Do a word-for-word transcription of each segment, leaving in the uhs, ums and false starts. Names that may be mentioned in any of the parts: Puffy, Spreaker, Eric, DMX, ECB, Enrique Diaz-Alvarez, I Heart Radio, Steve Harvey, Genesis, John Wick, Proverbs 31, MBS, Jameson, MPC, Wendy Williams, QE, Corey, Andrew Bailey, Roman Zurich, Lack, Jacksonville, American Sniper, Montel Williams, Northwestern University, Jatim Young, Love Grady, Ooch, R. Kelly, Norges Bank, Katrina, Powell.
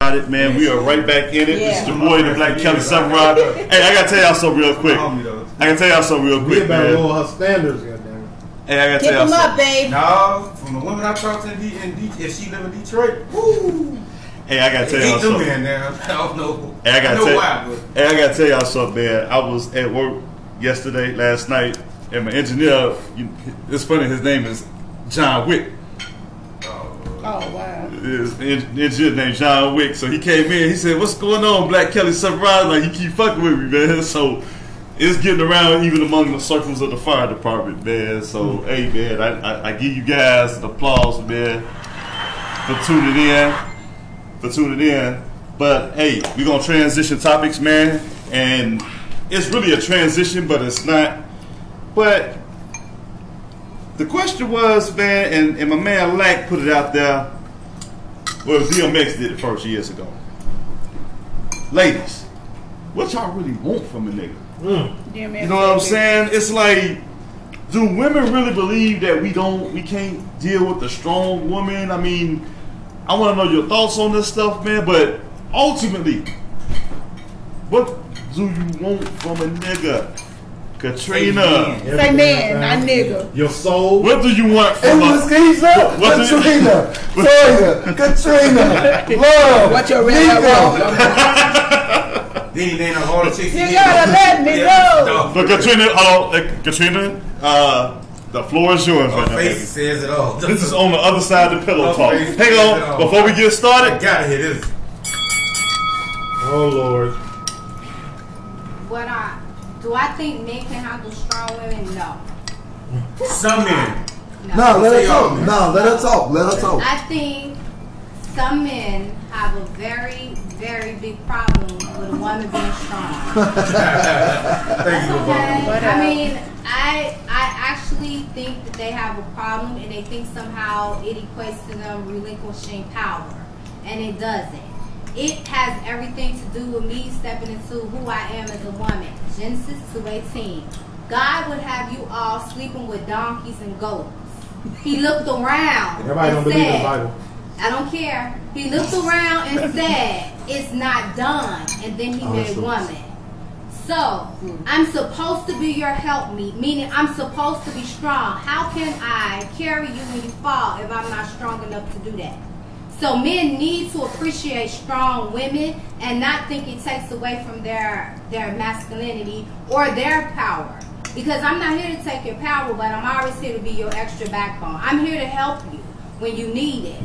Got it, man. We are right back in it. Yeah. It's the boy, the Black Kelly Samurai. Hey, I gotta tell y'all something real quick. I gotta tell y'all something real quick. We better lower her standards, goddamn. Hey, I gotta Get tell y'all something. Get them up, babe. No, from the woman I talked to in D, in D if she live in Detroit, woo. Hey, I gotta tell y'all something. Man, now. I don't know. Hey, I gotta I know tell, why, but. Hey, I gotta tell y'all something, man. I was at work yesterday, last night, and my engineer. You, it's funny. His name is John Wick. Oh, wow. His engineer named John Wick. So he came in, he said, "What's going on, Black Kelly Surprise?" Like, he keep fucking with me, man. So it's getting around even among the circles of the fire department, man. So, mm-hmm. hey, man, I, I, I give you guys an applause, man, for tuning in. For tuning in. But, hey, we're going to transition topics, man. And it's really a transition, but it's not. But the question was, man, and, and my man Lack put it out there. Well, D M X did it first years ago. Ladies, what y'all really want from a nigga? Mm. D M X, you know what I'm saying? It's like, do women really believe that we don't, we can't deal with a strong woman? I mean, I want to know your thoughts on this stuff, man. But ultimately, what do you want from a nigga? Katrina. Say man, not nigga. Your soul. What do you want from us? Katrina. Katrina. Katrina. Love. What your real want? Then ain't a whole chick. You gotta let me go. But Katrina, hello, uh, Katrina. Uh, the floor is yours right now. Face says it all. This is on the other side of the pillow talk. Hang on, before we get started. Gotta hear this. Oh Lord. What I. Do I think men can handle strong women? No. Some men. No, no, let her talk. No, let her talk. Let her talk. I think some men have a very, very big problem with a woman being strong. That's okay. I mean, I I actually think that they have a problem, and they think somehow it equates to them relinquishing power, and it doesn't. It has everything to do with me stepping into who I am as a woman. Genesis two eighteen. God would have you all sleeping with donkeys and goats. He looked around. Everybody don't believe the Bible. I don't care. He looked around and said, "It's not done." And then he made woman. So I'm supposed to be your helpmeet, meaning I'm supposed to be strong. How can I carry you when you fall if I'm not strong enough to do that? So men need to appreciate strong women and not think it takes away from their their masculinity or their power. Because I'm not here to take your power, but I'm always here to be your extra backbone. I'm here to help you when you need it.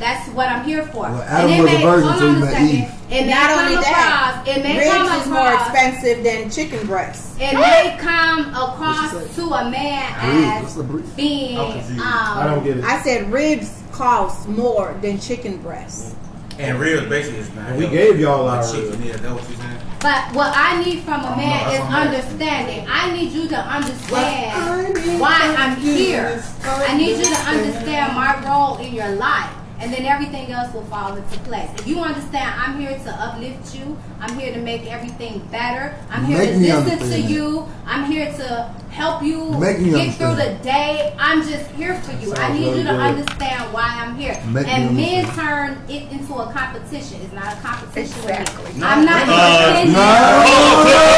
That's what I'm here for. Well, Adam and was may, a virgin until he met Eve. And not only that, it may ribs come across, is more expensive than chicken breasts. It may come across to a man as being. Um, I don't get it. I said ribs cost more than chicken breasts. And ribs basically is not. We help. Gave y'all our chicken. Yeah, that what you saying? But what I need from a man know, is understanding. I need you to understand well, why I'm here. I need you to understand my role in your life. And then everything else will fall into place. If you understand, I'm here to uplift you. I'm here to make everything better. I'm here make to listen to you. I'm here to help you make me get understand. through the day. I'm just here for you. Sounds I need really you to good. understand why I'm here. Make and men turn it into a competition. It's not a competition exactly. with me. I'm not uh, even. No.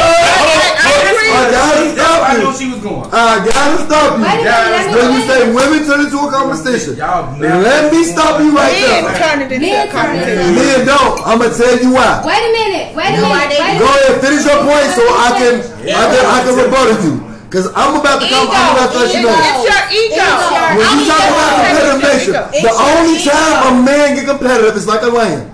I gotta stop you. I gotta stop you. When you say women turn into a competition, let me stop you. Right men there. Turn it into men a competition. Men don't. I'm gonna tell you why. Wait a minute. Wait a minute. Wait Go ahead, finish your point so I can, yeah. I can, I can rebuttal you. Cause I'm about to come. Ego. I'm about to let you know. It's your ego. When you talk about competitiveness, the only time a man get competitive is like a lion.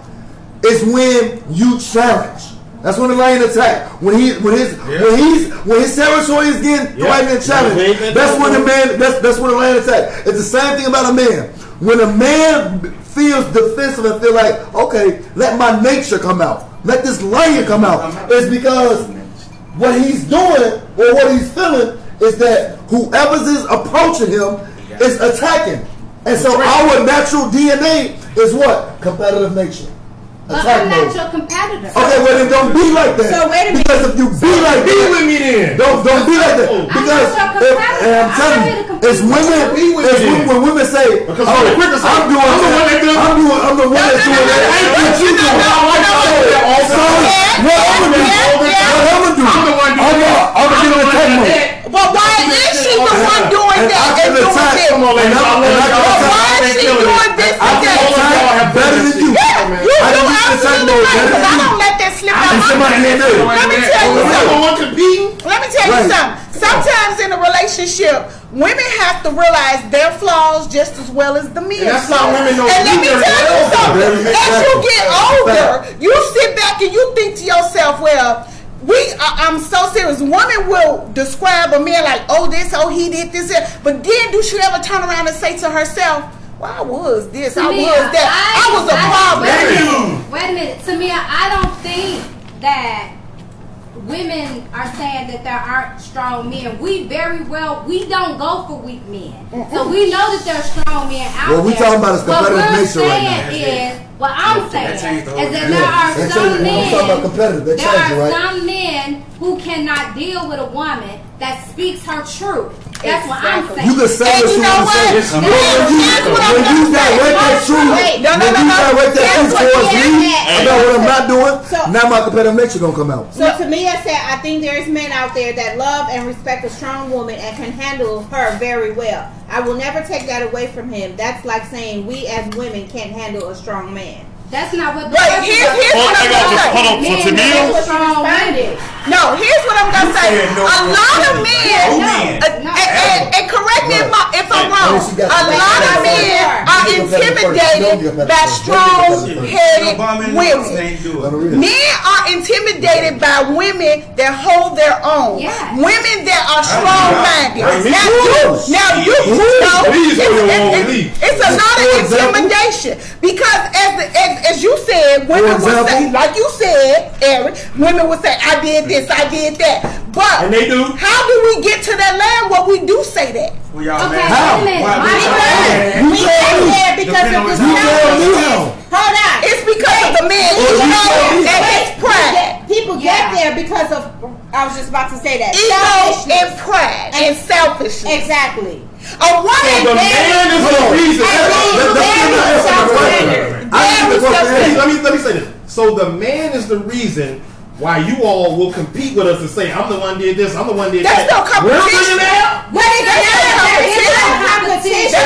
It's when you challenge. That's when the lion attack. When he, when his, yeah. when he's, when his territory is getting yeah. threatened and challenged. Yeah, that's when the man. That's that's when the lion attack. It's the same thing about a man. When a man feels defensive and feel like, okay, let my nature come out, let this lion come out, it's because what he's doing or what he's feeling is that whoever's is approaching him is attacking. And so our natural D N A is what? Competitive nature. But I'm not your competitor. Okay, well then don't be like that. So wait a minute. Because if you be like that, be with me then. Don't don't be like that. Because if, and I'm telling you, it's women. It's when women say, "Oh, I'm doing, I'm doing I'm the one that's doing that. But you do not like that all the time. What I'm going to do, I'm the one doing that. I'm going to attack mode. But why is she the one doing that and doing this? Why is she doing this today? I'm better than you. I do absolutely right because I don't let that slip out of my hand. Let me tell you something. Let me tell you something. Sometimes in a relationship, women have to realize their flaws just as well as the men. And that's how women know. And let me tell you something. As you get older, you sit back and you think to yourself, well, we are, I'm so serious. Women will describe a man like, oh, this, oh, he did this, this. But then do she ever turn around and say to herself, well, I was this, Tamia, I was that. I, I was a I, problem. Wait a minute. Wait a minute. Tamia, I don't think that women are saying that there aren't strong men. We very well, we don't go for weak men. Mm-hmm. So we know that there are strong men out there. Well, we're talking about a competitive nature right now. What we're saying is, what I'm saying is that there are some men, there are some men who cannot deal with a woman that speaks her truth. That's what I'm saying. You can say and you know what? That's what I'm saying. When you direct that truth, when you direct that truth towards me about what I'm not doing, now my competitive nature gonna come out. So to me, I said, I think there's men out there that love and respect a strong woman and can handle her very well. I will never take that away from him. That's like saying we as women can't handle a strong man. That's not what the but here's, here's what I'm going to say. No, here's what I'm going to say. A lot of men, and correct me if I'm wrong, a lot of men are intimidated by strong-headed women. Men are intimidated by women that hold their own. Women that are strong-minded. Now you, now you know, it's, it's a lot of intimidation because as the As you said, women would say, like you said, Eric, women would say, I did this, I did that. But and they do. How do we get to that land where we do say that? We all okay, how? Wait a minute. Why? We get there because of this man. Hold on. It's because hey, of the man ego and his pride. People get there because of, I was just about to say that. Ego and pride and, and selfishness. Exactly. A woman so the man is the reason. Let me let me say this. So the man is the reason why you all will compete with us and say, I'm the one did this, I'm the one did that. That's no competition. What is that? Competition.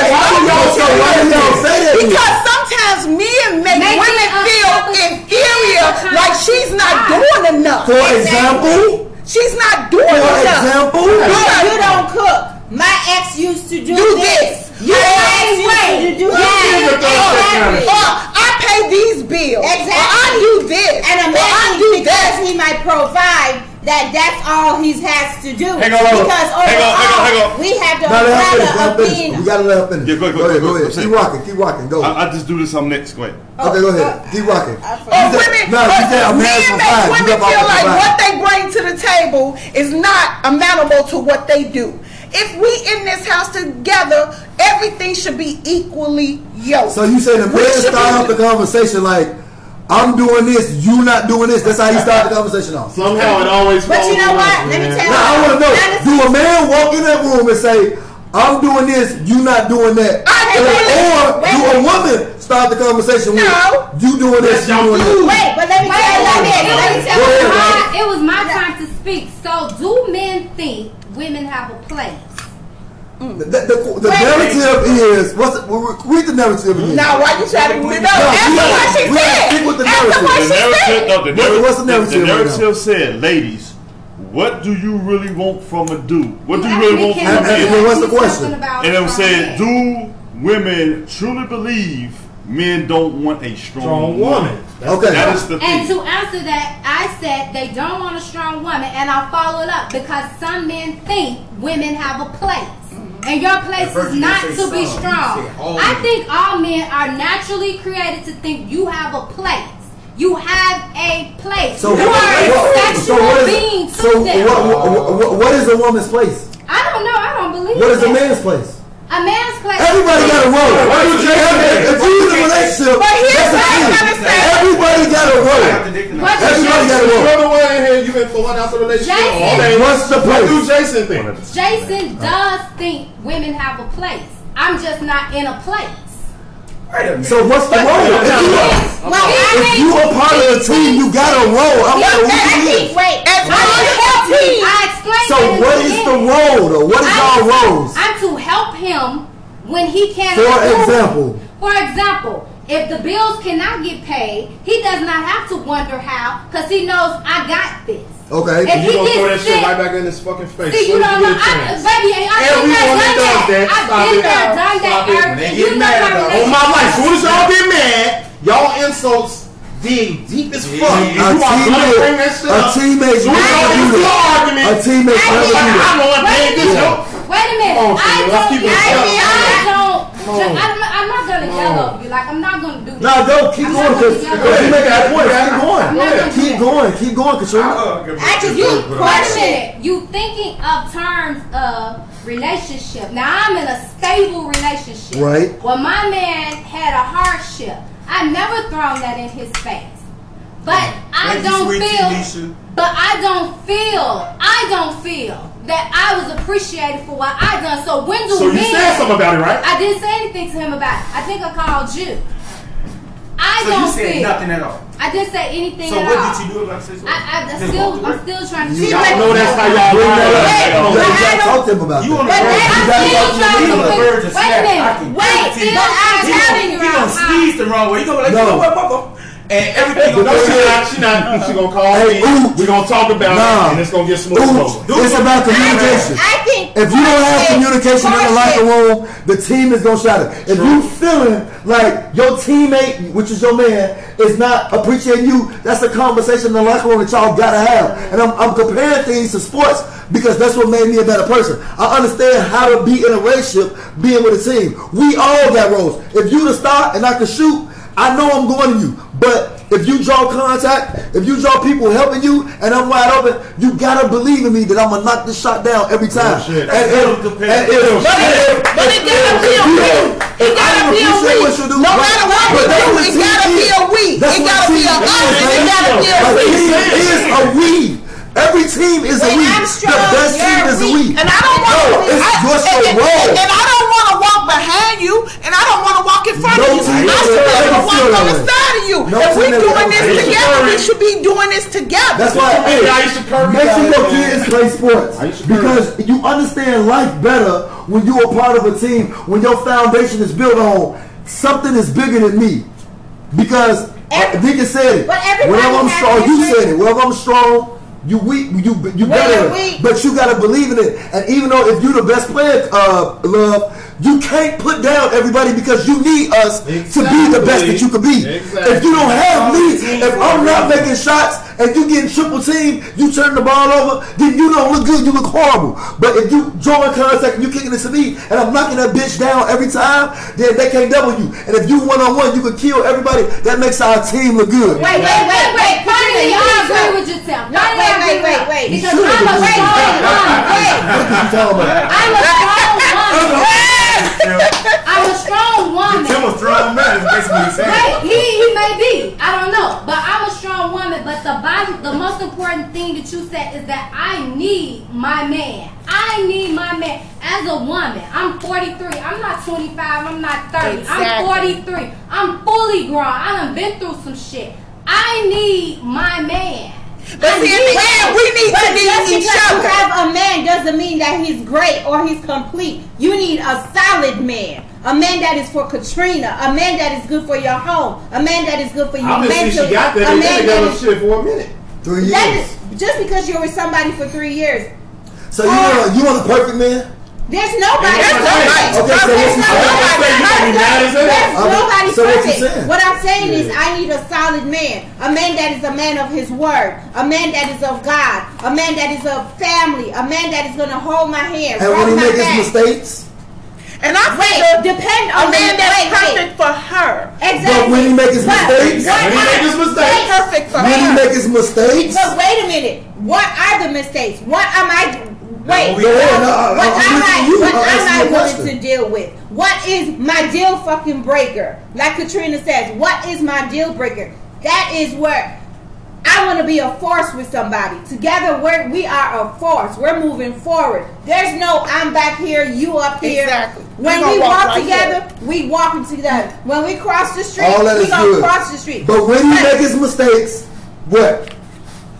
Because sometimes men make women feel inferior, like she's not doing enough. For example, she's not doing enough. For example, you don't cook. My ex used to do, do this. this. You ex used to do that. Exactly. Or I pay these bills. Exactly. Or I do this. And a man because he might provide that that's all he has to do. Hang on, because overall, hang on, hang on, hang on. We have the umbrella of being. We gotta let her finish. Yeah, go ahead, go ahead, go ahead. Keep rocking, keep rocking. Go. I, I just do this. I'm next. Go ahead. Okay, go ahead. Keep rocking. Oh, women, no, you said men make women feel like what they bring to the table is not amenable to what they do. If we in this house together, everything should be equally yoked. So you say the man start off the conversation like, I'm doing this, you not doing this. That's how you start the conversation off. Somehow it always falls. But you know what? Let me tell you. Now I want to know, do a man walk in that room and say, I'm doing this, you not doing that? Or do a woman start the conversation with, you doing this, you doing that? Wait, but let me tell you. It was my time to speak. So do men think women have a place? Mm. The, the, the narrative is, what's it, read the narrative again. Now, why you try to read it? No, ask her what she said. With the narrative. What the narrative, no, the narrative, what's the narrative? The narrative right said, ladies, what do you really want from a dude? What do you really want from a man? What's the question? And I'm saying, do women truly believe men don't want a strong, strong woman? woman. That's okay. That is the thing. And to answer that, I said they don't want a strong woman, and I'll follow it up because some men think women have a place, mm-hmm. and your place is not to be strong. I think all men are naturally created to think you have a place. You have a place. So you are a sexual being. So what is a woman's place? I don't know. I don't believe. What is a man's place? A man's place. Everybody got a role. If you're in a relationship, but here's what I'm going to say. Everybody got a role. Everybody got a role. You're the one in here, you've been throwing out the relationship all day. What's the place? What do Jason think? Jason does think women have a place. I'm just not in a place. So what's the role? If you are, well, if you are part of the team, you got a role. I don't know who he is. Wait, as part of the team. So what is the role, though? What is our roles? I'm to help him when he can't. For example. For example, if the bills cannot get paid, he does not have to wonder how, because he knows I got this. Okay. And you gonna throw that shit right back in his fucking face. See, you don't know, baby. Everyone that does that, I've been there, done that, Eric. They get mad about it. On my life, soon as y'all get mad, y'all insults dig deep as fuck. You are gonna bring that shit up. A teammate's gonna do that. A teammate's gonna do that. I don't dig this up. Wait a minute. I don't. I don't. I'm not gonna yell at you. Like I'm not gonna do that. No, don't keep going. Cause you make that point. Keep going. Keep going, keep going, Katrina. Uh, Actually, you question it. You thinking of terms of relationship. Now, I'm in a stable relationship. Right. Well, my man had a hardship. I never thrown that in his face. But I don't feel, but I don't feel, I don't feel that I was appreciated for what I done. So when do So you men, said something about it, right? I didn't say anything to him about it. I think I called you. I so don't you said feel, nothing at all. I didn't say anything so at all. So what did you do about six? I, I, I still, I'm still trying to. Y'all like, know that's how y'all bring that up. You gotta talk to them about you that. You gotta talk to them about that. Wait a minute. Wait. Still, I'm telling you right now. You gonna sneeze the wrong way. You gonna be like, you know what, motherfucker? And everything gonna she not, she not, she gonna call hey, me. We're gonna talk about nah. it, and it's gonna get smooth. It's about communication. I, I think if you don't have communication in the locker room, the team is gonna shut it. If you feeling like your teammate, which is your man, is not appreciating you, that's a conversation in the locker room that y'all gotta have. And I'm, I'm comparing things to sports because that's what made me a better person. I understand how to be in a relationship, being with a team. We all got roles. If you the star and I can shoot, I know I'm going to you. But if you draw contact, if you draw people helping you, and I'm wide open, you gotta believe in me that I'm gonna knock this shot down every time. And it'll depend. But it gotta be a week. It gotta be a week. No matter what you do, it gotta be a week. It gotta be a honor. It gotta be a week. It is a week. Every team is a week. The best team is a week. And I don't want to. It's your role. And I don't want to walk behind you, and I don't want to walk in front of you. I should be able to walk on the side of you. If we're doing this together, we should be doing this together. That's why I used to curve. Make sure your kids play sports because you understand life better when you are part of a team. When your foundation is built on something is bigger than me, because Nika said it. Whenever I'm strong, you said it. Whenever I'm strong. You weak, you you better, but you gotta believe in it. And even though if you're the best player, uh, love, you can't put down everybody because you need us exactly. to be the best that you can be. Exactly. If you don't have me, if I'm not making shots and you getting triple team, you turn the ball over, then you don't look good, you look horrible. But if you drawing contact and you kicking it to me and I'm knocking that bitch down every time, then they can't double you. And if you one on one, you can kill everybody. That makes our team look good. Wait, wait, wait, wait. Finally, y'all agree with yourself. Wait, wait, wait, wait. Because I'm a strong woman. I'm a strong woman. I'm a strong woman. Tim a strong man is basically the same. Right, he, he may be. I don't know. But I'm a strong woman. But the bottom, the most important thing that you said is that I need my man. I need my man. As a woman, I'm forty-three. I'm not twenty-five. I'm not thirty. Exactly. I'm forty-three. I'm fully grown. I done been through some shit. I need my man. But see, in the end, we need to be each other. Just because you have a man doesn't mean that he's great or he's complete. You need a solid man. A man that is for Katrina. A man that is good for your home. A man that is good for your mental. She got that. A man that is shit for a minute. Three years. Is, just because you were with somebody for three years. So you want you want the perfect man? There's nobody. There's nobody. Okay, so there's nobody perfect. What I'm saying is I need a solid man. A man that is a man of his word. A man that is of God. A man that is of family. A man that is going to hold my hand. And when he makes his mistakes? And I wait, depend on a man that's perfect for her. Exactly. But when he makes his mistakes, when he makes his mistakes, perfect for her. When he makes his mistakes. But wait a minute. What are the mistakes? What am I? Wait, what am I willing to deal with? What is my deal fucking breaker? Like Katrina says, what is my deal breaker? That is where I I want to be a force with somebody. Together, we're, we are a force. We're moving forward. There's no I'm back here, you up here. Exactly. When we walk, walk together, like we walking together. When we cross the street, All that we gonna good. cross the street. But when you make his mistakes, what?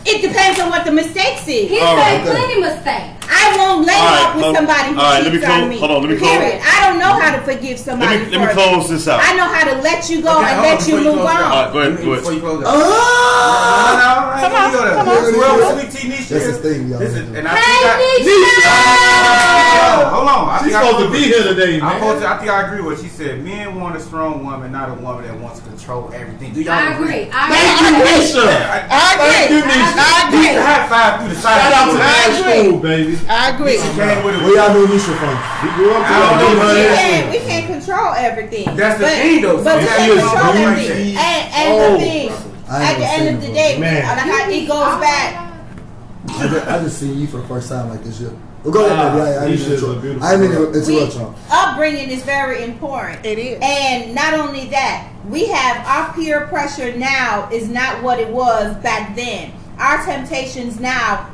It depends on what the mistakes is. He's made plenty mistakes. I won't lay right, up with um, somebody who right, cheats on me. Hold on, let me Period. Close. I don't know how to forgive somebody. Let me, let me close this out. I know how to let you go okay, and I'll let you move you on. All right, go ahead. Go ahead. Before you close out. Oh! Come on, come on. Well, sweet tea, Nisha. That's the thing, y'all. Hey, Nisha! Hold on. She's supposed to be here today, man. I think I agree with what she said. Men want a strong woman, not a woman that wants to control everything. Do y'all agree? I agree. Thank you, Nisha. I agree. Thank you, Nisha. I agree. High five through the side. Shout out to high school, baby. I agree. Where y'all knew Nisha from? We grew up together. We can't control everything. That's the thing, though. But we can control everything. And the thing, at the end of the day, it goes back. I just see you for the first time like this year. Well, go ahead, baby. I didn't I mean, it's real talk. Upbringing is very important. It is. And not only that, we have our peer pressure now is not what it was back then. Our temptations now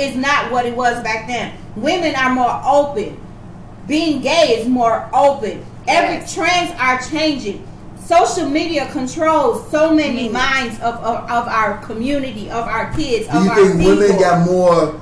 is not what it was back then. Women are more open. Being gay is more open. Every yes. trends are changing. Social media controls so many mm-hmm. minds of, of of our community, of our kids, of our people. Do you think people. women got more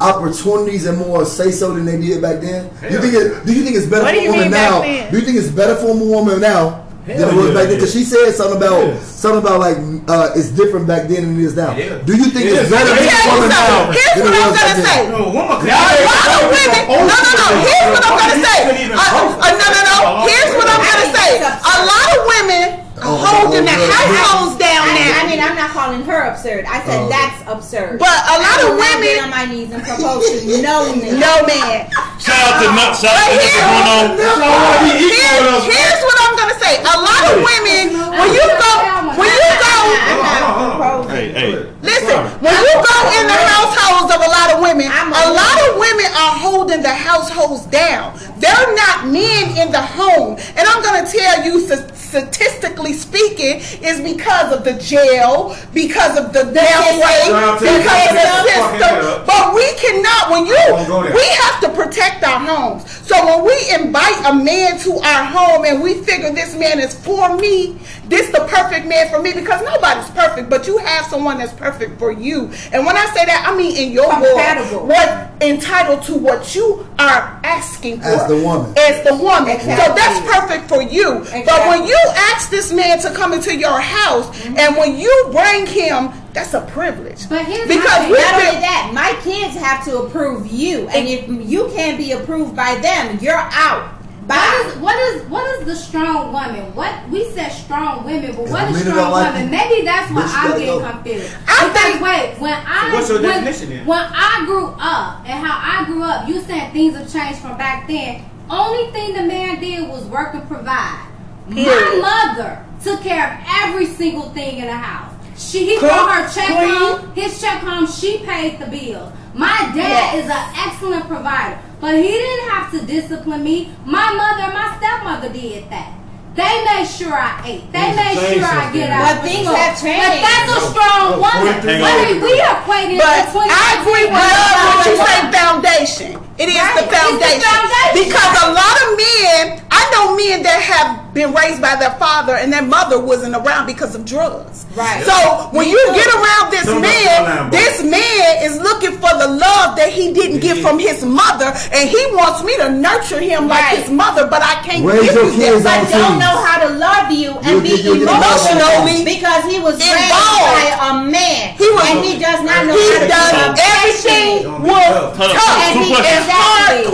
opportunities and more say so than they did back then? Yeah. You think it, do you think it's better what for a woman now? Do you think it's better for a woman now? Hell than it was yeah, back then, because she said something about yeah. something about like uh, it's different back then than it is now. Yeah. Do you think yeah. it's better yeah. for yeah. now? Here's than what I'm gonna say. No, woman, no, no, no, women, no, no, no. Here's what I'm gonna say. Uh, uh, no, no, no. Here's what I'm gonna say. A lot of women oh, holding oh, the households down I, now. I mean, I'm not calling her absurd. I said oh. that's absurd. But a lot I of women get on my knees and propose to no man. No man. Shout out to Nut. Shout out to Nut. Here's what I'm gonna say. A lot of women, when you go, when you go, hey, hey, listen, when you go in the households of a lot of women, a lot of women are holding the households down. They're not men in the home. And I'm going to tell you, statistically speaking, is because of the jail, because of the railway, because of the system. But we cannot, when you, we have to protect our homes. So when we invite a man to our home and we figure this man is for me, this the perfect man for me, because nobody's perfect, but you have someone that's perfect for you. And when I say that, I mean in your world, what entitled to what you are asking for. As the woman. As the woman. Exactly. So that's perfect for you. Exactly. But when you ask this man to come into your house, mm-hmm. and when you bring him, that's a privilege. But here's because we not only that, my kids have to approve you. And if you can't be approved by them, you're out. Bye. What is what is what is the strong woman? What we said strong women, but what is strong like woman? You. Maybe that's when I get confused. I think wait, when I so what's your when, definition then? When I grew up and how I grew up, you said things have changed from back then. Only thing the man did was work and provide. Period. My mother took care of every single thing in the house. She he Cook, brought her check clean. home, his check home, she paid the bills. My dad yes. is an excellent provider, but he didn't have to discipline me. My mother and my stepmother did that. They made sure I ate. They things made sure I get out. But things have changed. But that's a strong no, woman. No, I mean, we equated it between. I agree with love when you say foundation. It is right. the foundation. It's the foundation. Because right. a lot of men, I know men that have been raised by their father and their mother wasn't around because of drugs. Right. So when you get around this Don't man, this man is looking for the love that he didn't get from his mother, and he wants me to nurture him right. like his mother, but I can't Where's give you this. I don't know how to love you and be emotionally because he was raised by a man. He was, and he does not know he how to love. Everything was tough. Exactly.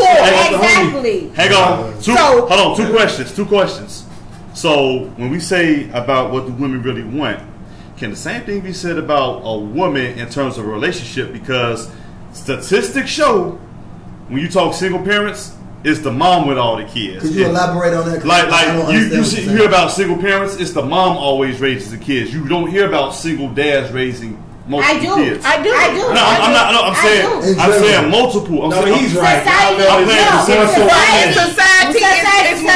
Exactly. Hang on. Two, so, hold on. Two questions. Two questions. So when we say about what the women really want, can the same thing be said about a woman in terms of a relationship? Because statistics show when you talk single parents, it's the mom with all the kids. Could you it, elaborate on that? Like, like you, you, see, you hear about single parents, it's the mom always raises the kids. You don't hear about single dads raising kids. I do. Kids. I do. I do. No, I I'm do. not. No, I'm saying. I'm saying multiple. I'm no, saying he's right. Society, I'm saying no, society. Society. Society.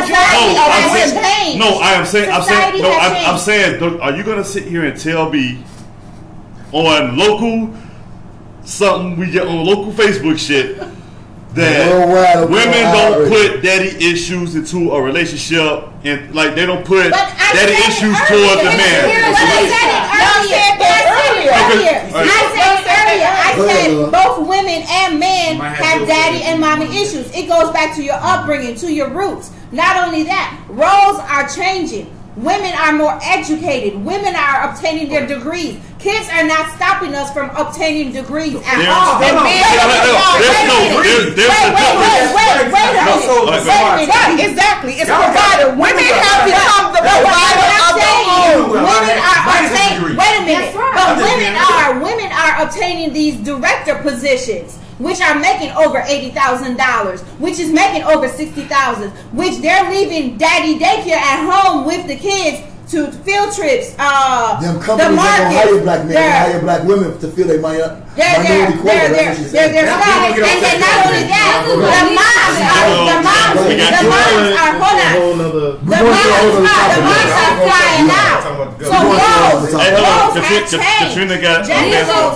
It's society. No, I'm saying. No, I am saying. I'm saying. No, I'm, I'm saying. Are you gonna sit here and tell me on local something we get on local Facebook shit that women don't put daddy issues into a relationship, and like they don't put daddy issues toward the man. I said it earlier. I said it earlier. I said both women and men have daddy and mommy issues. It goes back to your upbringing, to your roots. Not only that, roles are changing. Women are more educated. Women are obtaining their degrees. Kids are not stopping us from obtaining degrees at there's, all. No, no, no, no, no, there's, there's wait, wait, wait, wait, wait, wait, wait, no, so wait, wait, right, exactly. It's provider. Women have become the provider of their home. Women are obtaining. Wait a minute. But women are women are obtaining these director positions, which are making over eighty thousand dollars, which is making over sixty thousand dollars, which they're leaving daddy daycare at home with the kids to field trips, uh, them companies the market, that don't hire black men, they hire black women to fill their money up. They're there, they're there, they're there, and then not only that, the moms are, the moms, the moms are, hold on, the moms are, the moms are flying out. So roles, roles have changed. Gender roles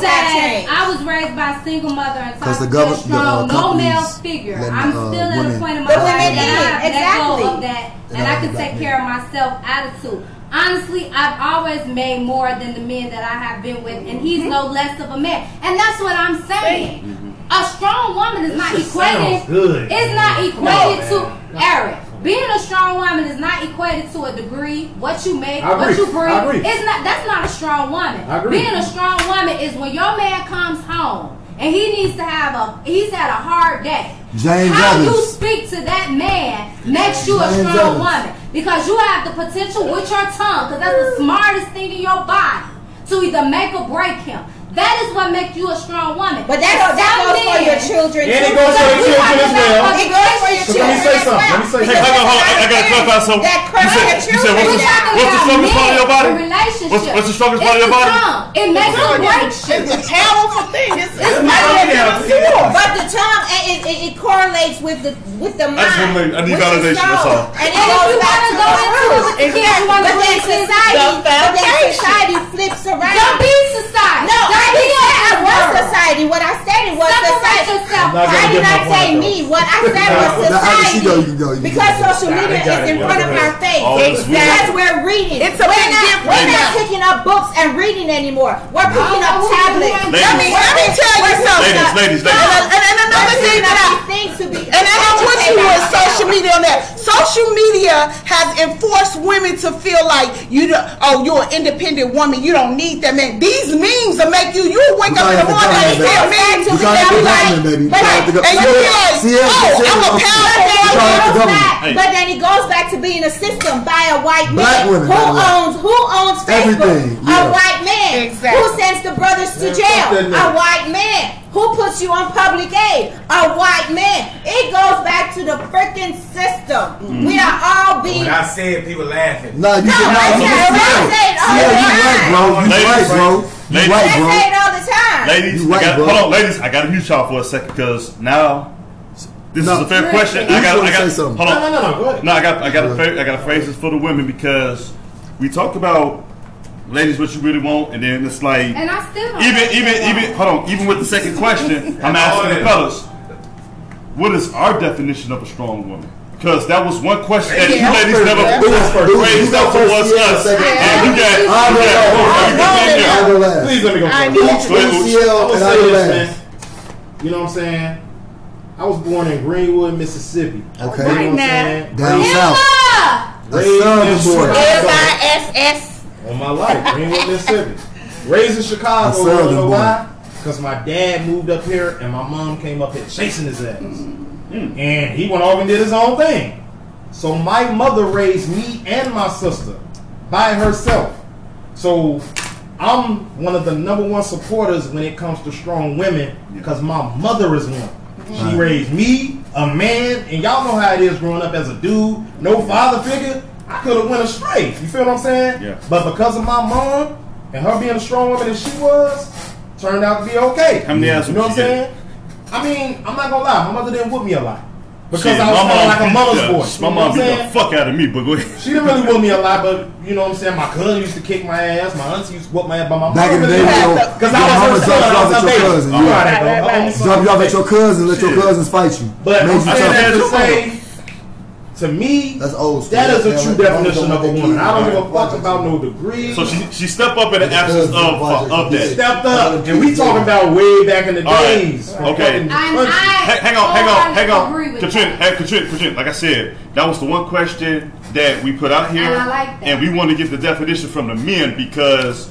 have changed. I was raised by a single mother and so strong, no male figure. I'm still at a point in my life that I let go of that, and I can take care of myself attitude. Honestly, I've always made more than the men that I have been with, and he's no less of a man. And that's what I'm saying. A strong woman is not equated. It's not equated to Eric. Being a strong woman is not equated to a degree, what you make, what you bring. It's not. That's not a strong woman. Being a strong woman is when your man comes home and he needs to have a. He's had a hard day. James How Evans. You speak to that man makes you a James strong Evans. Woman because you have the potential with your tongue, because that's the smartest thing in your body to either make or break him. That is what makes you a strong woman. But that, that, that goes men, for your children. Yeah, it goes for your children as well. It goes for your children. Let me say something. Let me say something. Hey, hold on. I got to clarify something. That crush on your children. You said, what's the strongest part of your body? What's, what's the strongest part of your body? It makes you break. It's a powerful thing. It's powerful. But the tongue, it correlates with the with the mind. I need validation. That's all. And if you want to go into it with the kids, but then society flips around. Don't be society. No. I didn't say I was society. What I stated was society. I did not say me. What I said was society. Because social media is in front of our face. Because we're reading. We're not picking up books and reading anymore. We're picking up tablets. Let me tell you something. Ladies, ladies, ladies. And another thing that I think to be. And I don't want you on social media on that. Social media has enforced women to feel like you. Oh, you're an independent woman. You don't need that man. These memes are making. You, you wake up in the morning and feel mad to the like, and you realize, oh, I'm a powerful woman. But then it goes back to being a system by a white man. Who owns who owns Facebook? A white man. Who sends the brothers to jail? A white man. Who puts you on public aid? A white man. It goes back to the freaking system. Mm-hmm. We are all being. When I said people laughing. No, you no, I said it all the time. You right, bro. You right, bro. I say it all the time. Ladies, right, gotta, hold on, ladies. I got to mute y'all for a second because now this no, is a fair really, question. I got. I got. Hold on. No, no, no. Go ahead. No, I got. I got. Go a, I got a phrase for the women because we talked about. Ladies, what you really want, and then it's like, and I still don't even, even, even. Hold on, even with the second question, I'm asking the fellas, what is our definition of a strong woman? Because that was one question that yeah, you ladies never raised up towards us, and you got, you got, please let me go. I need C L and I. You know what I'm saying? I was born in Greenwood, Mississippi. Okay, right now, down south, L I S S. On my life, Greenwood, Mississippi. Raised in Chicago, you know why? Because my dad moved up here and my mom came up here chasing his ass. Mm-hmm. And he went off and did his own thing. So my mother raised me and my sister by herself. So I'm one of the number one supporters when it comes to strong women because my mother is one. She raised me, a man, and y'all know how it is growing up as a dude, no father figure. I could have went astray. You feel what I'm saying? Yeah. But because of my mom and her being a strong woman that she was, turned out to be okay. How many you know what I'm saying? I mean, I'm not gonna lie. My mother didn't whoop me a lot. Because shit, I was kind of like a mother's the, boy. My mom beat the fuck out of me, but go ahead. She didn't really whoop me a lot, but you know what I'm saying? My cousin used to kick my ass. My auntie used to whoop my ass by my mom. Back in the day, because I was her son, I was her cousin. You got it, bro. Drop you off at your cousin, let your cousins fight you. But I had to say, to me, that's old school. That is a true definition of a woman. I don't give a fuck about no degree. So she she stepped up in the absence of of that. She stepped up, and we talking about way back in the days. Okay, hang on, hang on, hang on. Katrina, hey, Katrina, Katrina, like I said, that was the one question that we put out here, and, I like that. And we want to get the definition from the men because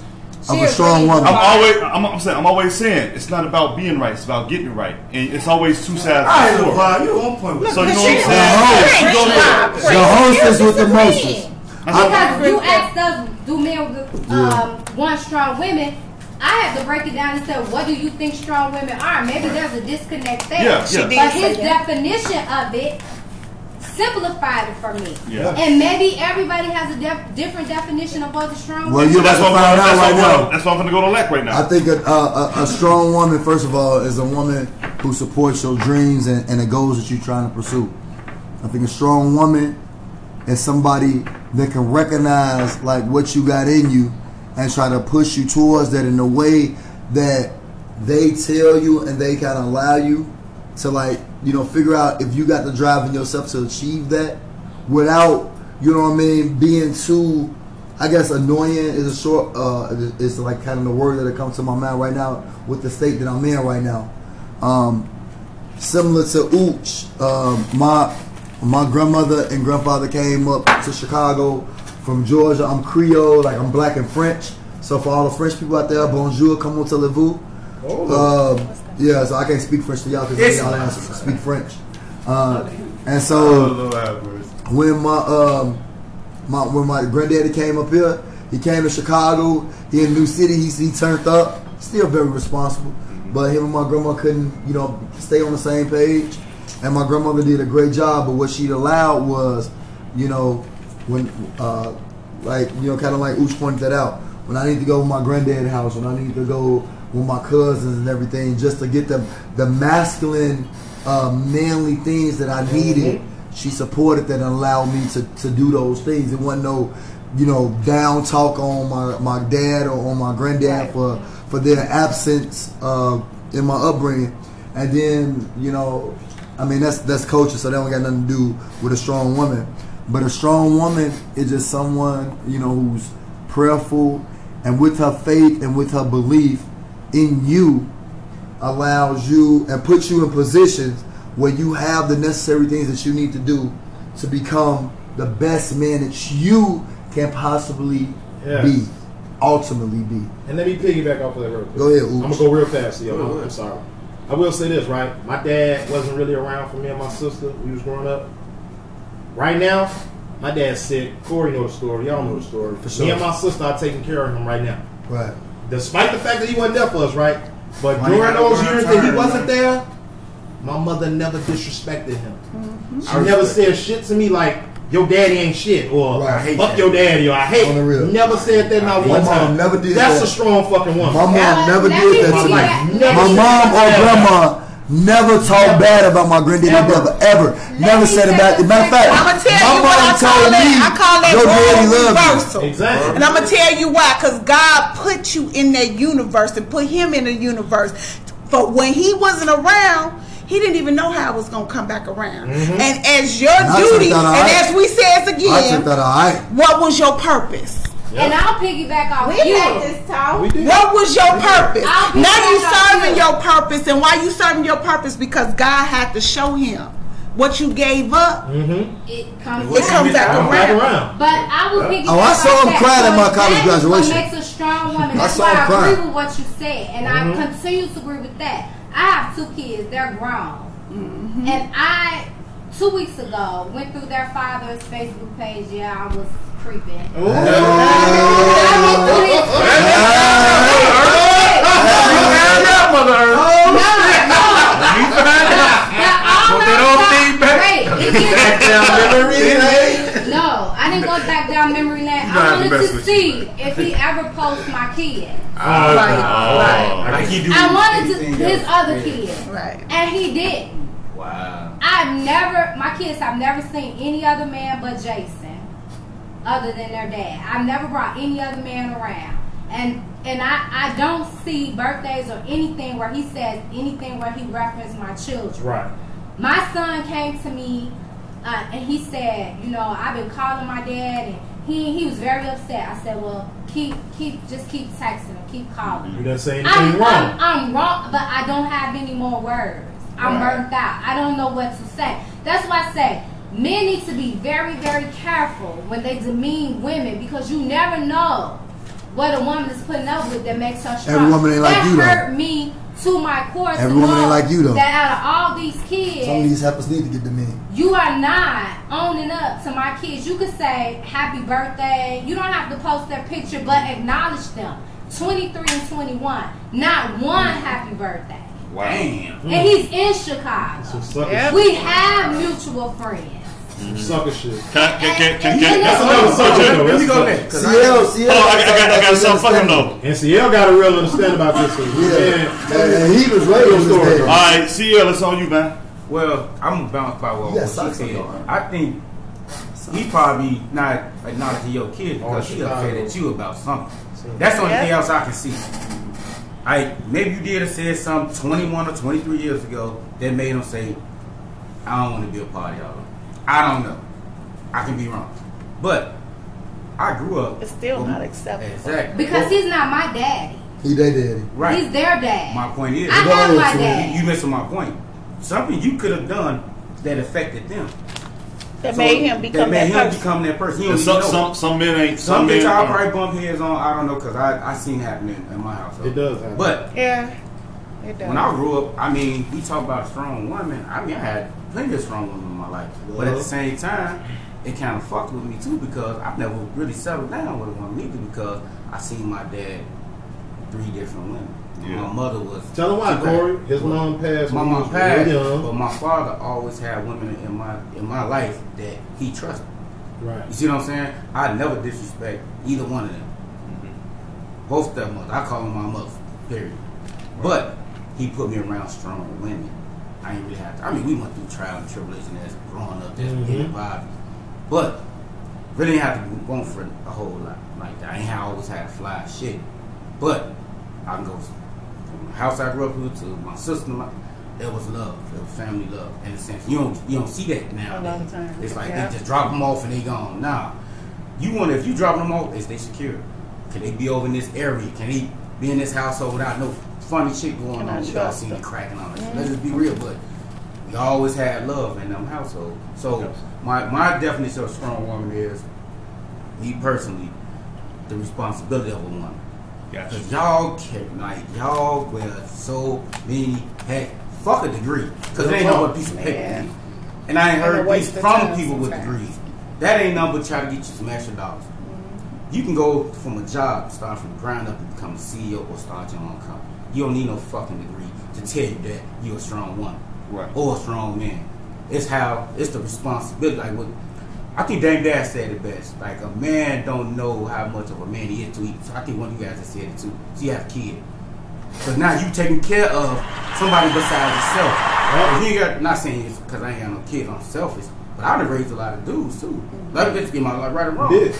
I'm a strong woman. I'm always, I'm, I'm saying, I'm always saying, it's not about being right, it's about getting right, and it's always two sides. I ain't lying. You're on point with. So you know what I'm saying? The hostess with the mostest. Because you asked us, do men with, um, yeah. want strong women? I have to break it down and say, what do you think strong women are? Maybe there's a disconnect there. Yeah, yeah. But his definition of it simplified it for me. Yeah. And maybe everybody has a def different definition of what a strong woman is. Well, that's what I'm going right now. That's why I'm going to go to Lack right now. I think a, a, a, a strong woman, first of all, is a woman who supports your dreams and, and the goals that you're trying to pursue. I think a strong woman is somebody that can recognize like what you got in you and try to push you towards that in a way that they tell you and they kind of allow you to, like, you know, figure out if you got the drive in yourself to achieve that without, you know what I mean, being too, I guess, annoying is a short, uh, it's like kind of the word that comes to my mind right now with the state that I'm in right now. Um, similar to Ooch, uh, my, my grandmother and grandfather came up to Chicago from Georgia. I'm Creole, like I'm black and French. So for all the French people out there, bonjour, comment allez-vous? Oh. Uh, yeah, so I can't speak French to y'all because y'all don't speak French. Uh, and so when my um, my when my granddaddy came up here, he came to Chicago. He in New City. He he turned up, still very responsible. But him and my grandma couldn't, you know, stay on the same page. And my grandmother did a great job. But what she allowed was, you know. When, uh, like, you know, kind of like Ooch pointed that out. When I need to go with my granddad's house, when I need to go with my cousins and everything, just to get the, the masculine, uh, manly things that I needed, she supported that and allowed me to, to do those things. It wasn't no, you know, down talk on my, my dad or on my granddad for, for their absence uh, in my upbringing. And then, you know, I mean, that's, that's culture, so that don't got nothing to do with a strong woman. But a strong woman is just someone, you know, who's prayerful and with her faith and with her belief in you allows you and puts you in positions where you have the necessary things that you need to do to become the best man that you can possibly yes. be, ultimately be. And let me piggyback off of that real quick. Go ahead, Oops. I'm going to go real fast, yo. I'm, I'm sorry. I will say this, right? My dad wasn't really around for me and my sister when we was growing up. Right now, my dad said, Corey knows the story, y'all know the story. For sure. Me and my sister are taking care of him right now. Right. Despite the fact that he wasn't there for us, right? But my during those years that he wasn't there, my mother never disrespected him. Mm-hmm. She never said shit to me like, your daddy ain't shit, or right. fuck your daddy, or I hate him. Never said that not one time. Never did That's that. a strong fucking woman. My mom I, never did that to me. Never my mom or grandma. Never talk never. bad about my granddaddy ever. brother, ever. Let never said about it. Matter of fact, I'm gonna tell you what I call that. I call that universal. Exactly. And I'm gonna tell you why, because God put you in that universe and put him in the universe. But when he wasn't around, he didn't even know how it was gonna come back around. Mm-hmm. And as your and duty, and right. as we said again, right. what was your purpose? Yep. And I'll piggyback off we you. Had this talk. We did. What was your we purpose? Now you serving you. your purpose, and why you serving your purpose? Because God had to show him what you gave up. Mm-hmm. It comes. It, it comes back around. around. But I will piggyback. Oh, I saw him crying at my college graduation. What makes a strong woman? That's I why I crying. agree with what you said, and mm-hmm. I continue to agree with that. I have two kids; they're grown, mm-hmm. and I two weeks ago went through their father's Facebook page. Yeah, I was. Creeping. Ooh. Ooh. No, I didn't go back down memory lane. I wanted to see if he ever posts my kid. Oh, right. Right. Like he do I wanted to his other kid. Right. And he did. Wow. I've never, my kids have never seen any other man but Jason, other than their dad. I've never brought any other man around. And and I, I don't see birthdays or anything where he says anything where he referenced my children. Right. My son came to me uh, and he said, you know, I've been calling my dad, and he he was very upset. I said, well, keep keep just keep texting him, keep calling him. You didn't say anything I'm, wrong. I'm, I'm wrong, but I don't have any more words. I'm right. burnt out. I don't know what to say. That's why I say men need to be very, very careful when they demean women, because you never know what a woman is putting up with that makes her strong. Every woman ain't like that you though. That hurt me to my core. Every woman ain't like you though. That out of all these kids, some of these helpers need to get demeaned. You are not owning up to my kids. You could say happy birthday. You don't have to post their picture, but acknowledge them. twenty-three and twenty-one. Not one happy birthday. Wow. Damn. And he's in Chicago. Yep. We have mutual friends. Mm-hmm. Sucker shit. Can I, can, can, can, that's another subject. Let me go next. C L, C L. Oh, I, I got, I got something. Fuck him though. And C L got a real understanding about this one. Yeah. And he was right on story. All right, C L, it's on you, man. Well, I'm bounced by what he said. I think he probably not acknowledging your kid because she upset at you about something. That's the only thing else I can see. I maybe you did have said something twenty-one or twenty-three years ago that made him say, "I don't want to be a part of y'all." I don't know. I can be wrong. But I grew up. It's still not acceptable. Exactly. Because well, he's not my daddy. He's their daddy. Right. He's their dad. My point is. I have my dad. You, you missing my point. Something you could have done that affected them. That so made him become that, made that him person. Become that person. He don't some, some, some men ain't. Some, some bitch I probably bump heads on. I don't know because I, I seen it happening in my house. It does happen. But. Yeah. It does. When I grew up, I mean, we talk about a strong woman. I mean, I had plenty of strong women in my life. But at the same time, it kind of fucked with me too because I've never really settled down with a woman either because I seen my dad three different women. Yeah. My mother was. Tell him why, Corey. His well, mom passed. My mom passed. Young. But my father always had women in my in my life that he trusted. Right. You see what I'm saying? I never disrespect either one of them. Mm-hmm. Both of their mothers. I call them my mother. Period. Right. But he put me around strong women. I ain't really have to. I mean, we went through trial and tribulation as growing up, that's getting mm-hmm. But really didn't have to be going for a whole lot like that. I ain't always had to fly shit. But I can go from the house I grew up with to my sister. My, there was love. There was family love. In a sense, you don't you don't see that now. A lot of times. It's like yeah. they just drop them off and they gone. Nah. You wonder if you drop them off, is they secure? Can they be over in this area? Can they be in this household without no funny shit going Can on? We all seen it cracking on it. Mm-hmm. Let's just be real, but we always had love in them households. So yes. my, my definition of a strong woman is, me personally, the responsibility of a woman. Gotcha. Cause y'all can like y'all wear so many heck fuck a degree cause it ain't no but piece of paper. And I ain't heard these from people with degrees. That ain't nothing but try to get you some extra dollars. Mm-hmm. You can go from a job, start from the ground up and become a C E O or start your own company. You don't need no fucking degree to tell you that you're a strong woman right. or a strong man. It's how it's the responsibility. Like what I think Dame Dad said it best. Like a man don't know how much of a man he is to eat. So I think one of you guys has said it too. So you have a kid. Cause now you taking care of somebody besides yourself. Right? You ain't got, not saying it's because I ain't got no kid, I'm selfish. But I done raised a lot of dudes too. Let me just get my life right or wrong. This.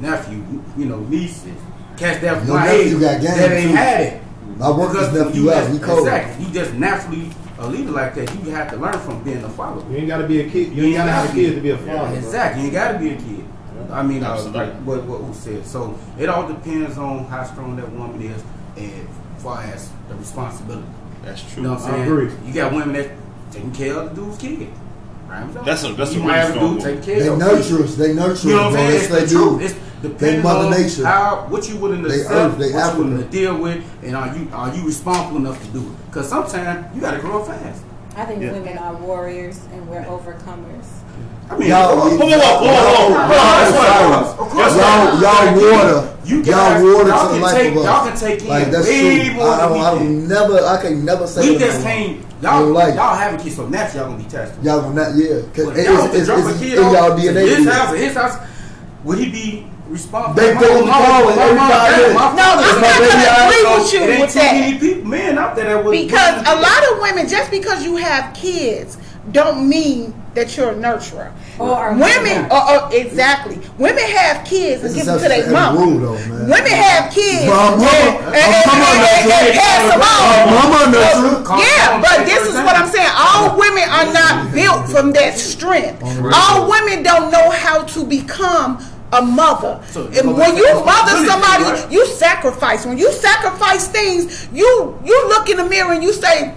Nephew, you know, nieces. Catch that from my age. You got game that ain't too. Had it. I work with nephew out. We cold. Exactly. You just naturally. A leader like that, you have to learn from being a follower. You ain't got to be a kid. You, you ain't got to have a kid to be a follower. Yeah, exactly. You ain't got to be a kid. Yeah. I mean, absolutely. Uh, what what Ooch said. So it all depends on how strong that woman is, and far as the responsibility. That's true. You know what I'm saying? I agree. You got women that taking care of the dude's kid. Right? That's a that's you a really strong woman. They nurture us. They nurture us. You know what I'm saying? It's the truth. It's depending on nature. How what you willing to accept, what you willing to deal with, and are you are you responsible enough to do it? Because sometimes you got to grow up fast. I think yeah. women are warriors and we're overcomers. I mean, y'all, y'all, y'all, y'all water, you y'all water to the life of us. Y'all can take in like, that's way true. More I, than I, we I can. Never, I can never say we just can't. Y'all, like y'all have a kid, so naturally y'all gonna be tested. Y'all gonna not, yeah. Cause y'all it's, drop it's, a kid in y'all D N A. His house, his house, would he be? Responsible. They throw the ball in everybody. No, I'm not going to agree with you with that. Man, out there that because a lot of women, just because you have kids, don't mean that you're a nurturer. Or women, or, or, exactly. Women have kids and give them to their mama. Though, women have kids mama, and, and, and, and, and pass them on. So, yeah, but this is what I'm saying. All women are not built from that strength. All women don't know how to become a mother. So, and when you mother somebody, right? You sacrifice. When you sacrifice things, you you look in the mirror and you say,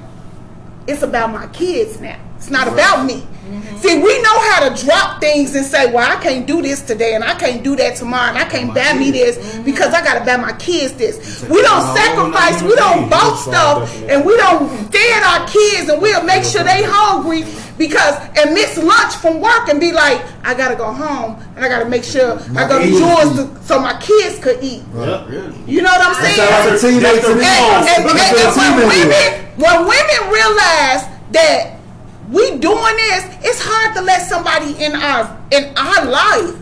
it's about my kids now. It's not right. about me. Mm-hmm. See, we know how to drop things and say, well, I can't do this today and I can't do that tomorrow and I can't buy kids. me this mm-hmm. because I got to buy my kids this. We don't sacrifice. We don't vote stuff and we don't feed our kids, and we'll make sure they hungry because and miss lunch from work and be like, I got to go home and I got to make sure my I go to chores so my kids could eat. Right. You know what I'm saying? That's and, and, and, and when, women, when women realize that we doing this, it's hard to let somebody in our in our life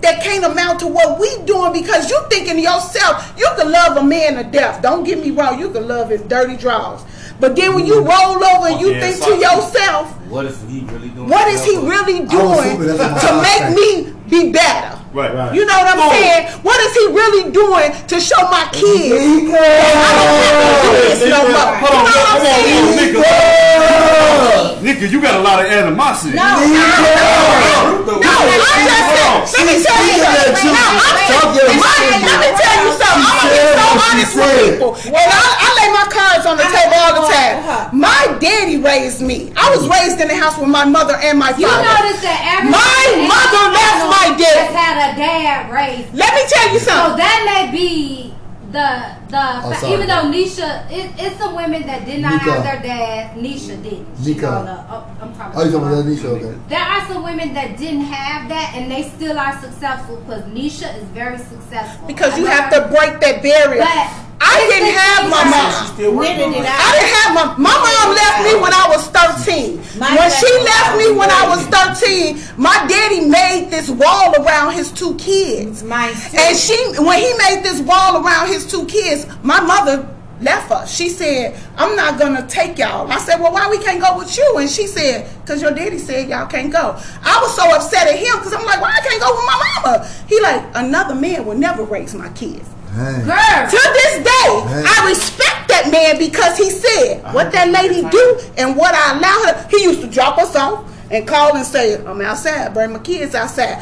that can't amount to what we doing, because you thinking to yourself, you can love a man to death. Don't get me wrong, you can love his dirty draws. But then when you roll over and you yeah, think to yourself, what is he really doing? What is he really doing to make me be better? Right, right. You know what I'm oh. saying? What is he really doing to show my kids? Nika. I don't have to do this no more. Hold on, hold on, Nika. Nika, you got a lot of animosity. No, no, no. No, I just said, let me tell you something. No, I'm just, let me tell you something. I'm going to be so honest with people. And I, I lay my cards on the table all the time. My daddy raised me. I was raised in the house with my mother and my father. You notice that every my mother left my daddy. A dad raised. Let me tell you something. So that may be the the oh, sorry, even though Nisha, it, it's the women that did not Nika. have their dad. Nisha didn't. Nika. Oh, I'm talking oh, about Nisha. Okay. There are some women that didn't have that, and they still are successful, because Nisha is very successful. Because I you have to break that barrier. But I didn't have my mom. I didn't have my my mom left me when I was thirteen. When she left me when I was thirteen, my daddy made this wall around his two kids. And she when he made this wall around his two kids, my mother left us. She said, I'm not gonna take y'all. I said, well, why we can't go with you? And she said, because your daddy said y'all can't go. I was so upset at him, because I'm like, why I can't go with my mama? He like, another man will never raise my kids. Hey. Girl, to this day, hey. I respect that man, because he said what that lady do and what I allow her. He used to drop us off and call and say, I'm outside, bring my kids outside.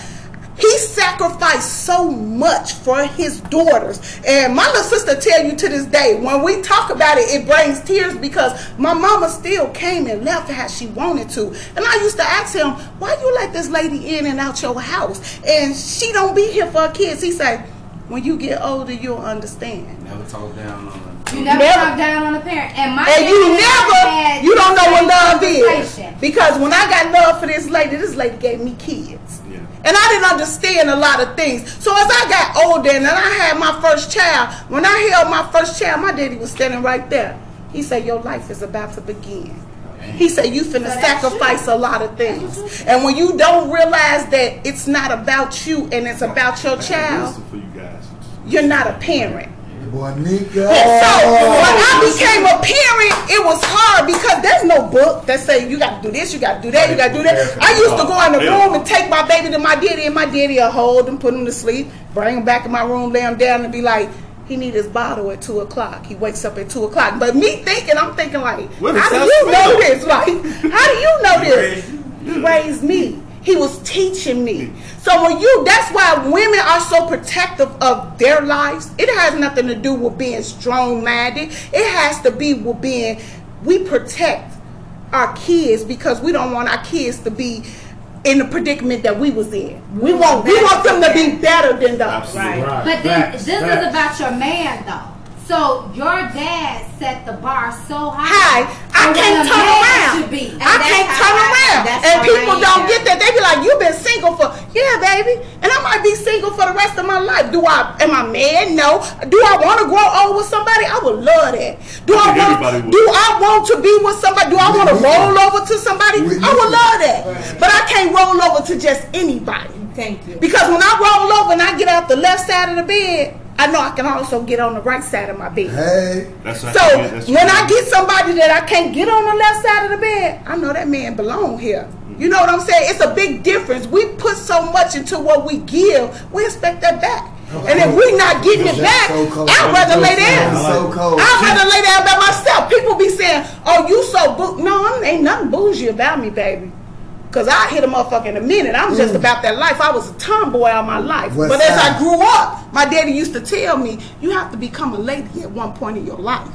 He sacrificed so much for his daughters. And my little sister tell you to this day, when we talk about it, it brings tears, because my mama still came and left how she wanted to. And I used to ask him, why you let this lady in and out your house? And she don't be here for her kids. He say, when you get older, you'll understand. Never talk down on a parent. You never, never talk down on a parent. And, my and you never, you don't know what love is. Because when I got love for this lady, this lady gave me kids. Yeah. And I didn't understand a lot of things. So as I got older and I had my first child, when I held my first child, my daddy was standing right there. He said, your life is about to begin. He said, you finna sacrifice a lot of things. And when you don't realize that it's not about you and it's about your child, you're not a parent. Bonica. And so when I became a parent, it was hard, because there's no book that say you got to do this, you got to do that, you got to do that. I used to go in the room and take my baby to my daddy, and my daddy would hold him, put him to sleep, bring him back in my room, lay him down, and be like, he need his bottle at two o'clock. He wakes up at two o'clock. But me thinking, I'm thinking like, how do you know this? Like, how do you know this? He raised me. He was teaching me. So when you, that's why women are so protective of their lives. It has nothing to do with being strong-minded. It has to be with being, we protect our kids, because we don't want our kids to be in the predicament that we was in. We want we want them to be better than those. Right. Right. But then this is about your man though. So your dad set the bar so high. Hi, I can't turn around. I can't turn around. And people don't get that. They be like, you've been single for, yeah, baby. And I might be single for the rest of my life. Do I, am I mad? No. Do I want to grow old with somebody? I would love that. Do I want, do I want to be with somebody? Do I want to roll over to somebody? I would love that. But I can't roll over to just anybody. Thank you. Because when I roll over and I get out the left side of the bed, I know I can also get on the right side of my bed. Hey. That's what so I mean, that's when I get somebody that I can't get on the left side of the bed, I know that man belong here. Mm-hmm. You know what I'm saying? It's a big difference. We put so much into what we give, we expect that back. And if we're not getting it back, so I'd rather lay down. So cold. I'd rather lay down by myself. People be saying, oh, you so boo. No, ain't nothing bougie about me, baby. Because I hit a motherfucker in a minute. I'm just mm. about that life. I was a tomboy all my life. What's but as that? I grew up, my daddy used to tell me, you have to become a lady at one point in your life.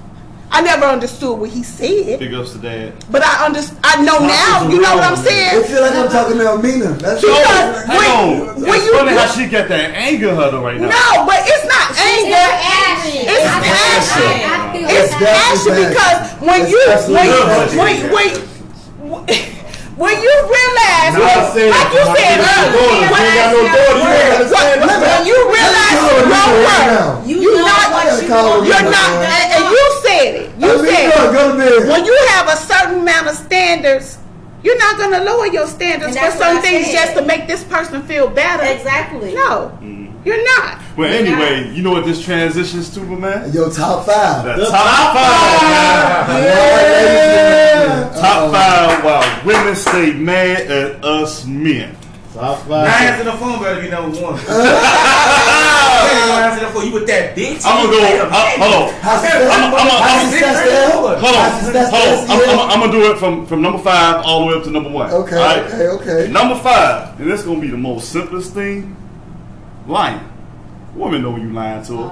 I never understood what he said. Big ups to dad. But I understand. I know now. You know what I'm saying? It feel like I'm talking about Mina. That's because no, hang on. When it's you funny do, how she got that anger huddle right now. No, but it's not she's anger. Ashy. It's ashy. It's ashy because when you when when when when you realize, like you said earlier, when you realize your worth, you not you're not and you. It. You I mean, said go, go when you have a certain amount of standards, you're not going to lower your standards for some things just to make this person feel better. Exactly. No, mm. you're not. Well, you're anyway, not. You know what this transitions to, my man? Your top five. The, the top, top five. five. Yeah. Yeah. Top five while women stay mad at us men. Top five. Now answer the phone, brother, if you number one. You with that bitch? I'm gonna go. Hold on. Hold on. Hold on. I'm gonna do it from from number five all the way up to number one. Okay. Right? Okay. Okay. Number five, and this is gonna be the most simplest thing. Lying. Women know when you lying to her.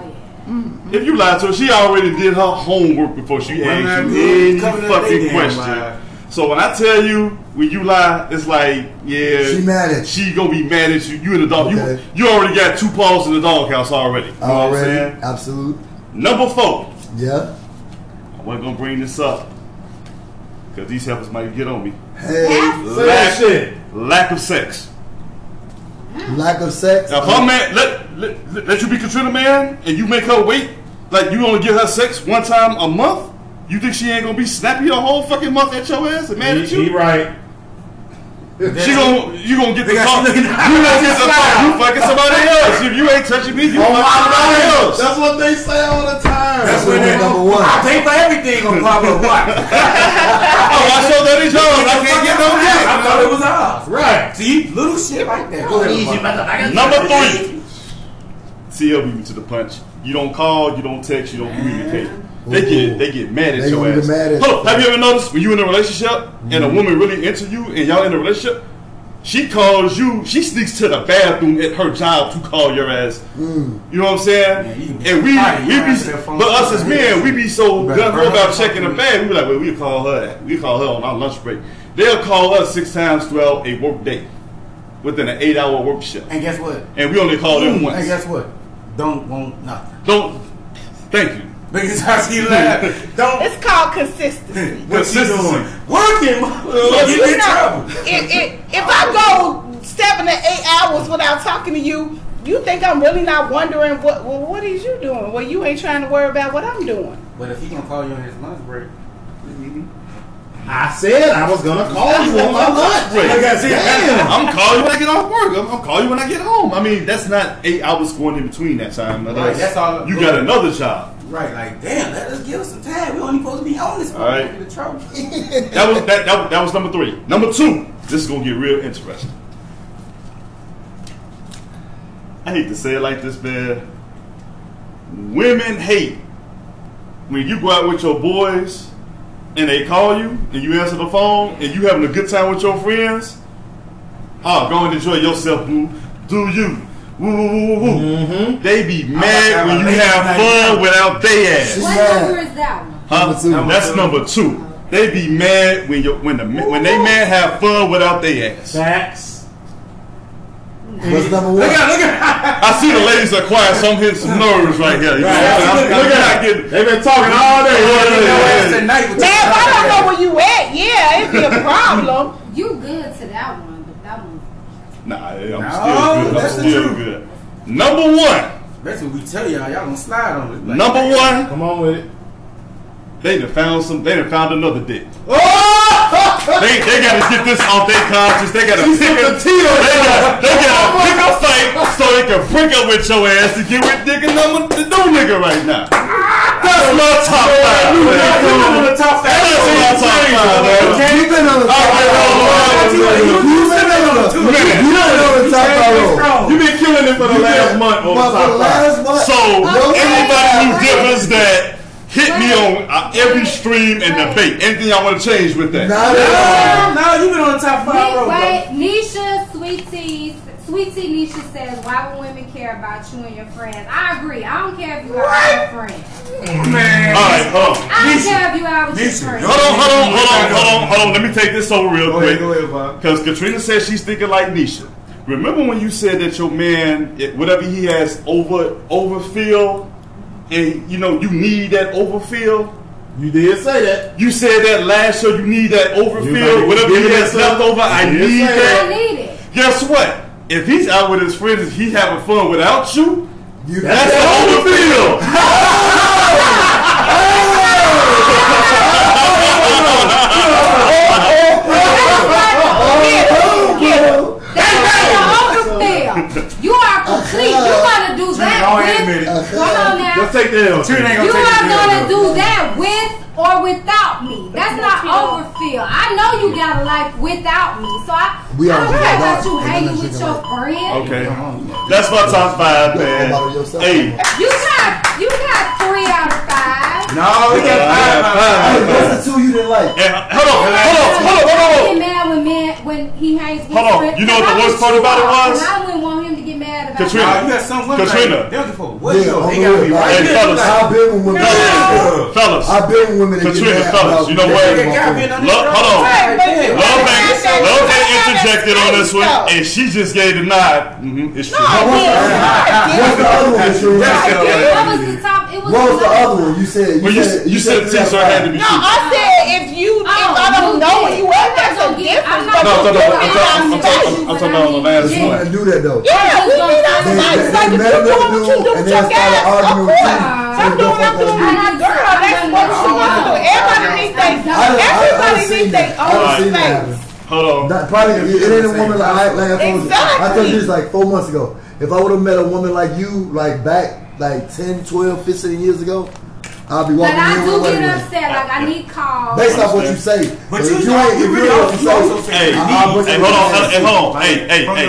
Mm-hmm. If you lie to her, she already did her homework before she yeah, asked you any fucking question. Lie. So when I tell you, when you lie, it's like, yeah, she mad at you. She gonna be mad at you. You in the dog, okay. you, you already got two paws in the doghouse already. You already, know what I'm saying? Absolute. Number four. Yeah. I wasn't gonna bring this up because these helpers might get on me. Hey, lack, shit. lack of sex. Lack of sex. Now, if oh. her man let, let let you be Katrina man and you make her wait, like you only give her sex one time a month. You think she ain't gonna be snappy the whole fucking month at your ass and mad he, at you? He right. She gonna, you gonna get the talk. You gonna get the talk. You fucking somebody else. If you ain't touching me, you oh fucking somebody else. That's what they say all the time. That's, That's what they number one. I pay for everything on Proverbs one. Oh, I showed that it's yours. I can't get no dick. I thought it was ours. Right. See, little shit right there. Go ahead, number three. C L beat me to the punch. You don't call. You don't text. You don't communicate. They get they get mad at they your ass. Mad at Look, have you ever noticed when you in a relationship mm-hmm. and a woman really into you and y'all in a relationship, she calls you, she sneaks to the bathroom at her job to call your ass. Mm. You know what I'm saying? Yeah, and we we be but us as men, we be so gun ho about checking the bathroom. We be like, well, we call her, we call her on our lunch break. They'll call us six times throughout a work day, within an eight hour work shift. And guess what? And we only call them once. And guess what? Don't want nothing. Don't. Thank you. Because he laughed. Don't. It's called consistency. What you doing? Working. You in trouble. It, it, if I go seven to eight hours without talking to you, you think I'm really not wondering what? Well, what is you doing? Well, you ain't trying to worry about what I'm doing. But if he gonna call you on his lunch break, mm-hmm. I said I was gonna call you on my lunch break. Like I said, damn, I'm calling when I get off work. I'm, I'm calling you when I get home. I mean, that's not eight hours going in between that time. Right, that's all. You got another job. Right, like damn, let us give us some time. We only supposed to be on this one. All right. That was that, that. That was number three. Number two. This is gonna get real interesting. I hate to say it like this, man. Women hate when you go out with your boys and they call you and you answer the phone and you having a good time with your friends. Oh, go and enjoy yourself, boo. Do you? Woo, woo, woo, woo. Mm-hmm. They be mad when you have fun without their ass. What number is that one? Huh? Number That's two. number two. They be mad when you when the when they man have fun without their ass. Facts. What's number one? Look at, look at. I see the ladies are quiet. So I'm hitting some nerves right here. You right. know? Look, look at, I get. They been talking all day. All day. Man, if I don't know where you at, yeah, it'd be a problem. You good to that one. Nah, I'm no, still good. I'm still truth. good. Number one. That's what we tell y'all. Y'all gonna slide on it. Like, number one. Come on with it. They done found some. They done found another dick. Oh! They they gotta get this off their conscience. They gotta pick a, the they gotta, they gotta pick a fight so they can break up with your ass to get with nigga number the new nigga right now. That's my top five. You've been on the top five. That's my top five, man. You've been on the top five. You've been on the top five. You've been killing it for the last month on the top five. So anybody who differs that. Hit me on uh, every stream and debate. Anything I want to change with that? Nah, nah, nah, you've been on the top five, bro. Wait, Nisha, Sweet Tea, Sweet Tea Nisha says, why would women care about you and your friends? I agree. I don't care if you are with your friends. Man. All right, hold on. I don't Nisha. care if you are with Nisha. your friends. Hold on, hold on, hold on, hold on, hold on. Let me take this over real go quick. Go ahead, go ahead, Bob. Because Katrina says she's thinking like Nisha. Remember when you said that your man, whatever he has over, overfill, and you know you need that overfill. You did say that. You said that last show. You need that overfill. Whatever he has left over, I need that. I need it. Guess what? If he's out with his friends, if he's having fun without you, you that's the overfill. That's the overfill. You are complete. You gotta do that. Wait a minute. Come on. Let's take the L. You are gonna do that with or without me. That's not overfill. I know you got a life without me, so I, I don't care about you hanging with your friend. Okay, that's my top five, man. Hey, you got you got three out of five. No, we got five out of five. That's the two you didn't like. Hold on, hold on, hold on, hold on. Get mad when man when he hangs with friends. Hold on, you know what the worst part about it was? I wouldn't want him to get mad. Katrina, uh, you got some women Katrina. Like, what yeah, you they gotta be right. Hey, fellas, I've been with women. Yeah. Fellas, I've been with women. Katrina, fellas, you know what? Hold on. Love Made interjected on this one, and she just gave the nod. Mm-hmm. It's true. No, what's the other one? What was the other one? You said you said T-shirt had to be. No, I said if you if I don't know you what, that's a difference. No, no, no. I'm talking about the last one. I do that though. Yeah, we did. They, like, they, like, they if you're doing what you do with your guys, of course. I'm doing what I'm doing with my girl. That's what she wants to do. Everybody needs their Everybody needs their own space. Hold on. Not, probably, it ain't a woman like I like I told you. I told you this like four months ago. If I would have met a woman like you, like back like ten, twelve, fifteen years ago, I'll be walking in with But I do get upset. Like, I need calls. Based off what you say. But you ain't, you really don't say. Hey, hold on, hey, hold on. Hey, hey, hey.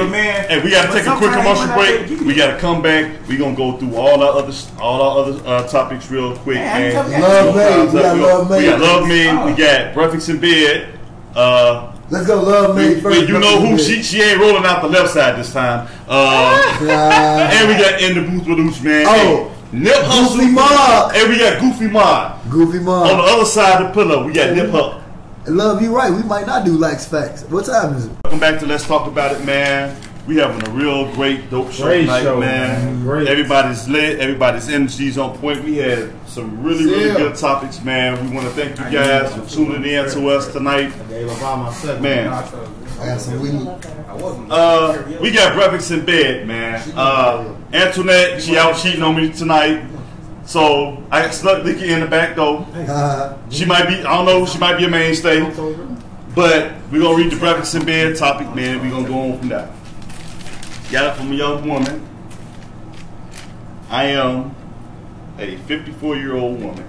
Hey, we got to take a quick commercial break. We got to come back. We're going to go through all our other all our other uh, topics real quick. Man, Love Made. We got Love Made. We got Love Made. We got Breakfast in Bed. Uh... Let's go Love Made first. Wait, you know who? She she ain't rolling out the left side this time. Uh, and we got In the Booth with Ooch, man. Oh. Nip Hustle. Goofy Mob. And we got Goofy Mob. Goofy Mob. On the other side of the pillow, we got yeah, Nip Hustle. Love, you right. We might not do Lax Facts. What time is it? Welcome back to Let's Talk About It, man. We having a real great, dope show great tonight, show, man. man. Great. Everybody's lit. Everybody's energy's on point. We had some really, really yeah. good topics, man. We want to thank you guys for tuning in to us tonight. Man. I got some weed. Uh, we got breakfast in bed, man. Uh, Antoinette, she out cheating on me tonight. So I snuck Nika in the back though. She might be, I don't know, she might be a mainstay. But we're going to read the breakfast in bed topic, man. We're going to go on from that. Got it from a young woman. I am a fifty-four-year-old woman,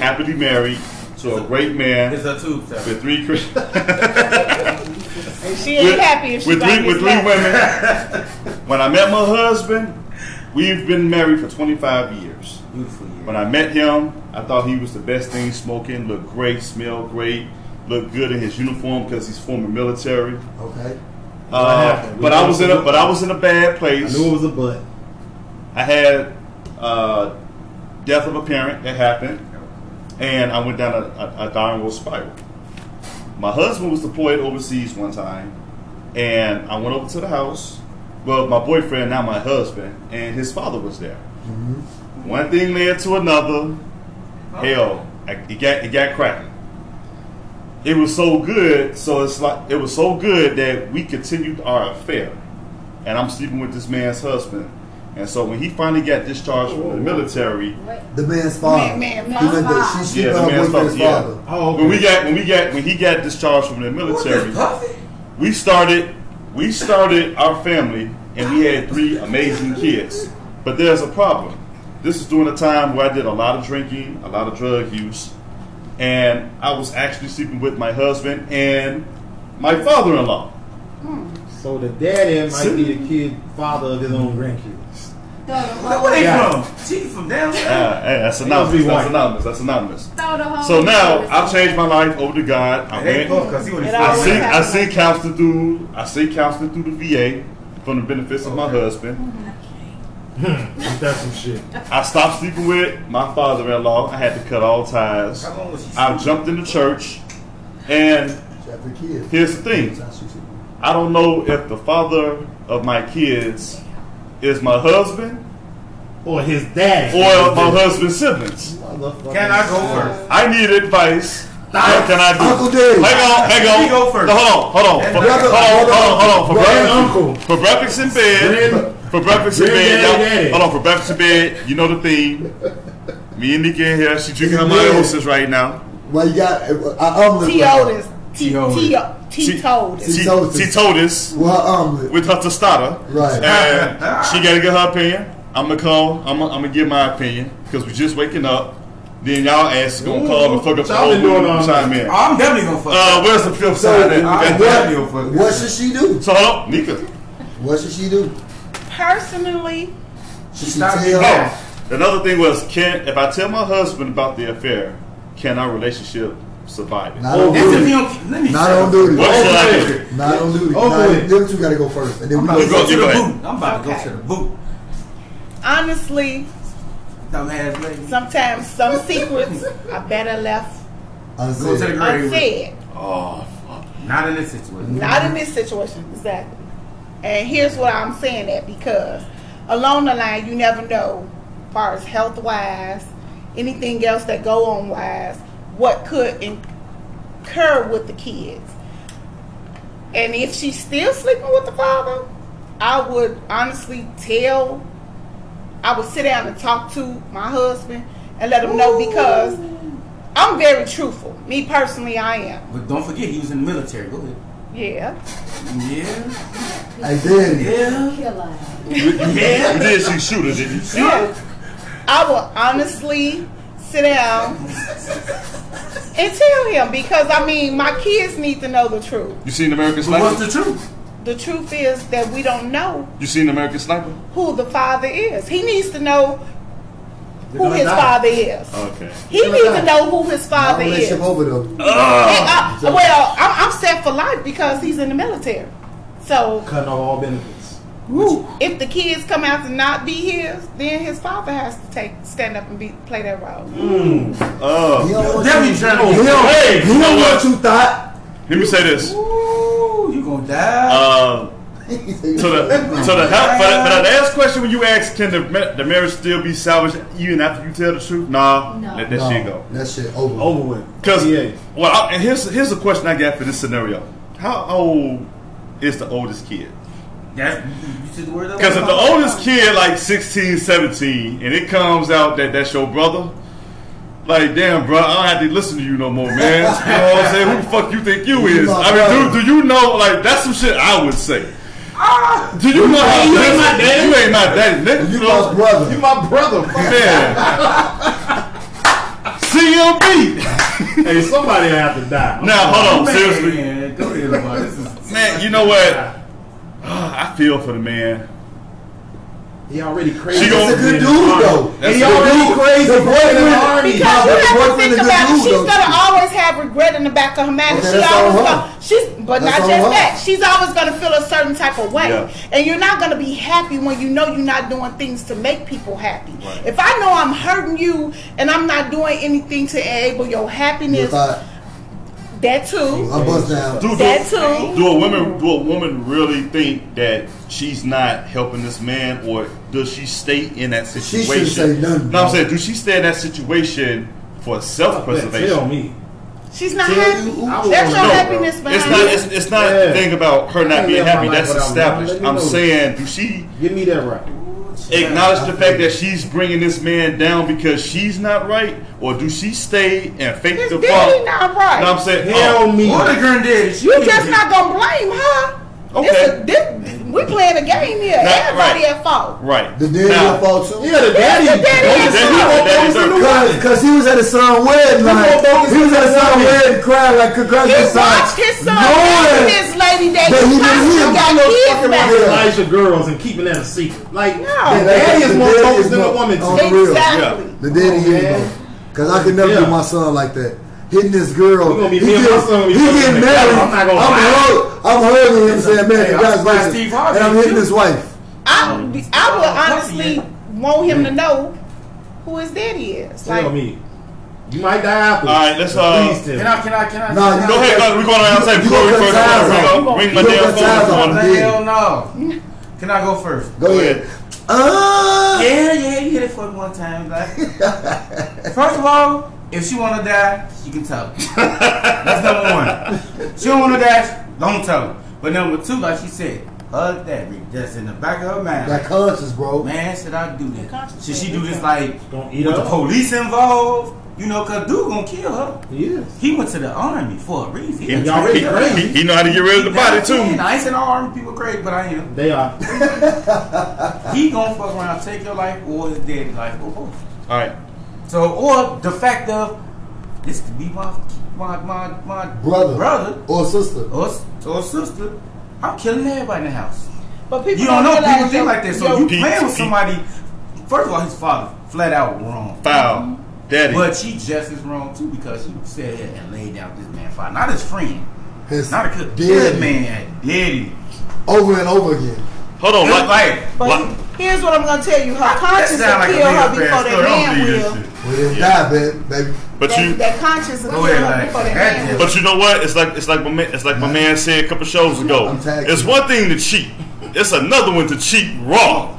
happily married to a great man. It's a tube test. With three Christians. And she ain't with, happy if she with three, with three women. When I met my husband, we've been married for twenty-five years. Beautiful year. When I met him, I thought he was the best thing smoking, looked great, smelled great, looked good in his uniform because he's former military. Okay. Uh, but I was in a but I was in a bad place. I knew it was a butt. I had uh, death of a parent that happened, and I went down a, a, a downward spiral. My husband was deployed overseas one time, and I went over to the house. Well, my boyfriend, now my husband, and his father was there. Mm-hmm. One thing led to another. Oh. Hell, I, it got it got cracking. It was so good, so it's like it was so good that we continued our affair, and I'm sleeping with this man's husband And so when he finally got discharged from the military, the man's father, man, man, man, man. She, she yeah, the man's father. Yeah. Oh, okay. When we got, when we got, when he got discharged from the military, we started, we started our family, and we had three amazing kids. But there's a problem. This is during a time where I did a lot of drinking, a lot of drug use, and I was actually sleeping with my husband and my father-in-law. Hmm. So the daddy might be a kid father of his own grandkids. Where they yeah. from? She from down there. Uh, hey, that's anonymous. That's anonymous. That's anonymous. So now I've changed my life over to God. I went. I see. I see counseling through. I see counseling through the V A from the benefits okay. of my husband. Okay. That's some shit. I stopped sleeping with my father-in-law. I had to cut all ties. I jumped into church, and here's the thing. I don't know if the father of my kids is my husband or his dad or my husband's siblings. Can I go first? I need advice. What can I do? Uncle Dave. Hang on, hang on. He go first. No, hold on, hold on. For, brother, hold on, hold on, hold on. For breakfast, uncle. For breakfast in bed. For breakfast in bed. Hold on. For breakfast in bed. You know the theme. Me and Nika in here. She drinking her mimosas right now. Well, you got. T-Otis. T-Otis. T-totus. T-totus. With her tostada. Right. And she got to get her opinion. I'm going to call. I'm going to give my opinion. Because we're just waking up. Then y'all ass is going to call and fuck up the whole room and chime in. I'm definitely going to fuck up. Uh, where's the flip side at? I'm definitely going to fuck up. What should she do? So hold on, Nika. What should she do? Personally, she should tell her. Another thing was, can if I tell my husband about the affair, can our relationship survive it? Not on duty. Not on duty. Not on duty. Them two got to go first. And then I'm we about go to the boot. I'm about okay. to go to the boot. Honestly, sometimes some secrets are better left unsaid. unsaid. Oh, fuck. Not in this situation. Not in this situation. Exactly. And here's what I'm saying that because along the line, you never know, as far as health wise, anything else that go on wise, what could incur with the kids. And if she's still sleeping with the father, I would honestly tell, I would sit down and talk to my husband and let him know, because I'm very truthful. Me personally, I am. But don't forget, he was in the military. Go ahead. Yeah. Yeah. I did. Yeah. Yeah. You did see shooter, did you? Yeah. I will honestly sit down and tell him, because I mean my kids need to know the truth. You seen American Sniper? What's the truth? The truth is that we don't know. You seen American Sniper? Who the father is. He needs to know who his die. father is. Okay. He needs die. to know who his father is. Relationship over though. Uh, uh, well, I'm, I'm set for life because he's in the military. So cutting off all benefits. Woo. If the kids come out to not be his, then his father has to take stand up and be, play that role. Mm. Uh, he don't want you, you, don't, hey, you know what you thought. Let me say this. Ooh, you gonna die. Uh, to the to the help. But, but the last question when you ask, can the the marriage still be salvaged even after you tell the truth? Nah, no. let that no, shit go. That shit over over with. Cause yeah. well, I, and here's here's the question I got for this scenario. How old is the oldest kid? Because if the oldest kid like sixteen, seventeen and it comes out that that's your brother, like damn bro, I don't have to listen to you no more, man. You know what I'm saying? Who the fuck you think you is? I mean, do, do you know, like that's some shit I would say. Ah, do you, you know how you ain't my daddy? You ain't my daddy, nigga. You my brother. You my brother, man. C L B. Hey, somebody have to die. Now hold on, man, seriously. Man, go ahead, man. This is, man, you know what? I feel for the man. He already crazy. He's a good dude though. He already crazy. Because you have to think about it. She's gonna always have regret in the back of her mind. She always gonna, she's, but not just that. She's always gonna feel a certain type of way, and you're not gonna be happy when you know you're not doing things to make people happy. If I know I'm hurting you and I'm not doing anything to enable your happiness. That too. I bust down. Do, do, that too. Do a woman? Do a woman really think that she's not helping this man, or does she stay in that situation? She shouldn't say nothing. No, I'm saying, does she stay in that situation for self-preservation? Tell me. She's not happy. There's no happiness behind it. It's not. It's, it's not yeah. the thing about her not being happy. That's established. I'm saying, do she? Give me that right. acknowledge the fact that she's bringing this man down because she's not right, or do she stay and fake his the fault? She's not right. You know what I'm saying? Hell, me. What the granddaddy? You just not gonna blame her. Okay. This, this, we playing a game here. Not Everybody right. at fault. Right. The daddy now, at fault too. Yeah, the daddy. Yeah, the daddy at fault. Because he was at his son's wedding. Like, he was at his son's wedding crying like, congratulations. He watched his son with his lady that he constantly got kids back. Elijah girls and keeping that a secret. Like, no. The daddy is more focused than a woman. Exactly. The daddy is. Because I could never do my son like that. Hitting this girl. He, he, son, he getting married. I'm not I'm, I'm hurting him saying, man, congratulations. Steve Harvey, and I'm hitting too. his wife. I, I would honestly want him to know who his daddy is. Like, tell me. You might die after. All right, let's. Uh, can I? Can I? Can I? Nah, go ahead. We're going outside. Before we first, ring my damn phone. Hell no. Can I go first? Go ahead. Uh. Yeah, yeah. You hit it for one time. Like, first of all, if she want to die, she can tell her. That's number one. She don't want to die, don't tell her. But number two, like she said, her daddy, that's in the back of her mind. That conscience, bro. Man, should I do this? Should she do this like don't eat with up. the police involved? You know, because dude gonna kill her. Yes. He went to the army for a reason. He, he, already he, he know how to get rid of the body, too. I ain't saying all army people crazy, but I am. They are. He gonna fuck around, take your life or his daddy's life or both. All right. So, or the fact of this could be my my my, my brother, brother or sister, or, or sister. I'm killing everybody in the house. But people you don't, don't know people think like that. So yo, you Pete, playing with somebody. First of all, his father flat out wrong, foul, daddy. But she just is wrong too because she said that and laid down this man father, not his friend, his not a good man, daddy, over and over again. Hold on, what? Like, what? Here's what I'm gonna tell you: her conscience will kill her before that man will. Well, yeah. die, baby. But that, you that conscience will kill her before that man will. But you know what? It's like it's like my man, it's like my man said a couple shows ago. It's one thing to cheat. It's another one to cheat wrong.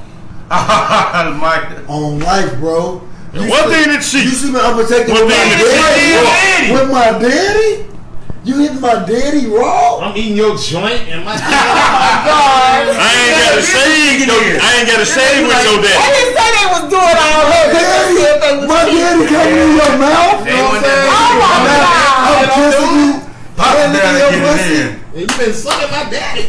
On life, bro. You one thing to cheat. You see me unprotected with my daddy. With my daddy. You hitting my daddy raw? I'm eating your joint and my. Oh my God! I ain't got to shave. No, I ain't got to shave with your daddy. I didn't say they was doing all that. My daddy coming in your mouth. You know what I'm saying? Oh my God! I'm kissing you. I'm licking your pussy. And you been sucking my daddy.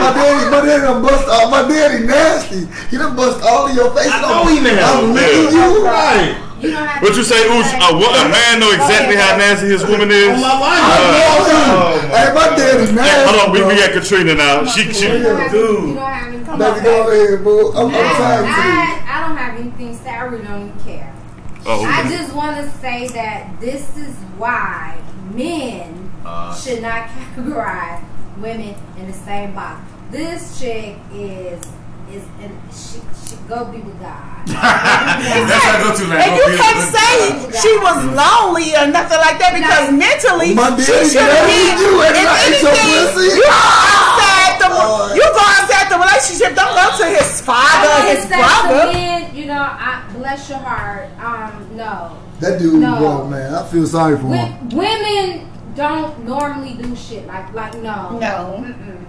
My daddy, my daddy done bust all. My daddy nasty. He done bust all of your face. I know he nasty. I'm licking you. Right. You know what you say, Ooch? A, a man know exactly how nasty his woman is. Oh my wife! Uh, oh my hey, my daddy's nasty. Hey, hold on, we be at Katrina now. She, she, dude. You don't have any. Come on, go ahead, boo. I'm tired. I, I, I don't have anything. So I really don't even care. Oh, okay. I just want to say that this is why men uh, should not categorize women in the same box. This chick is. Is and she she go be with God. That's how I go to that. And you can't say she was lonely or nothing like that because no. mentally my she should have been. If anything, you go outside the you go outside the relationship. Don't go to his father, his brother. Men, you know, I bless your heart. Um, no, that dude no. wrong, man. I feel sorry for w him. Women don't normally do shit like like no, no. Mm-mm.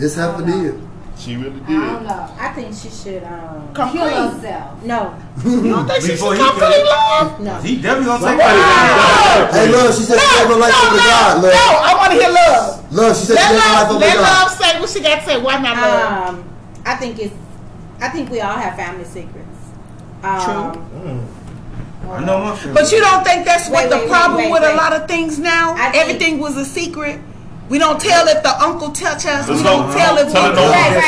This happened here. She really did. I don't know. I think she should um, kill herself. No. You don't think she Before should complete love? No. He definitely gonna take somebody down. Hey, love, she said no, she gave her life no, over no, God, love. No, I want to hear love. Love, she said let she gave her life over let God. Let love say what she got to say. Why not love? Um, I think it's, I think we all have family secrets. Um, True. Mm. I know my family. But you don't think that's wait, what wait, the problem wait, wait, with wait. a lot of things now? I Everything was a secret. We don't tell if the uncle touch us. Let's we don't go, tell if we. Right, right,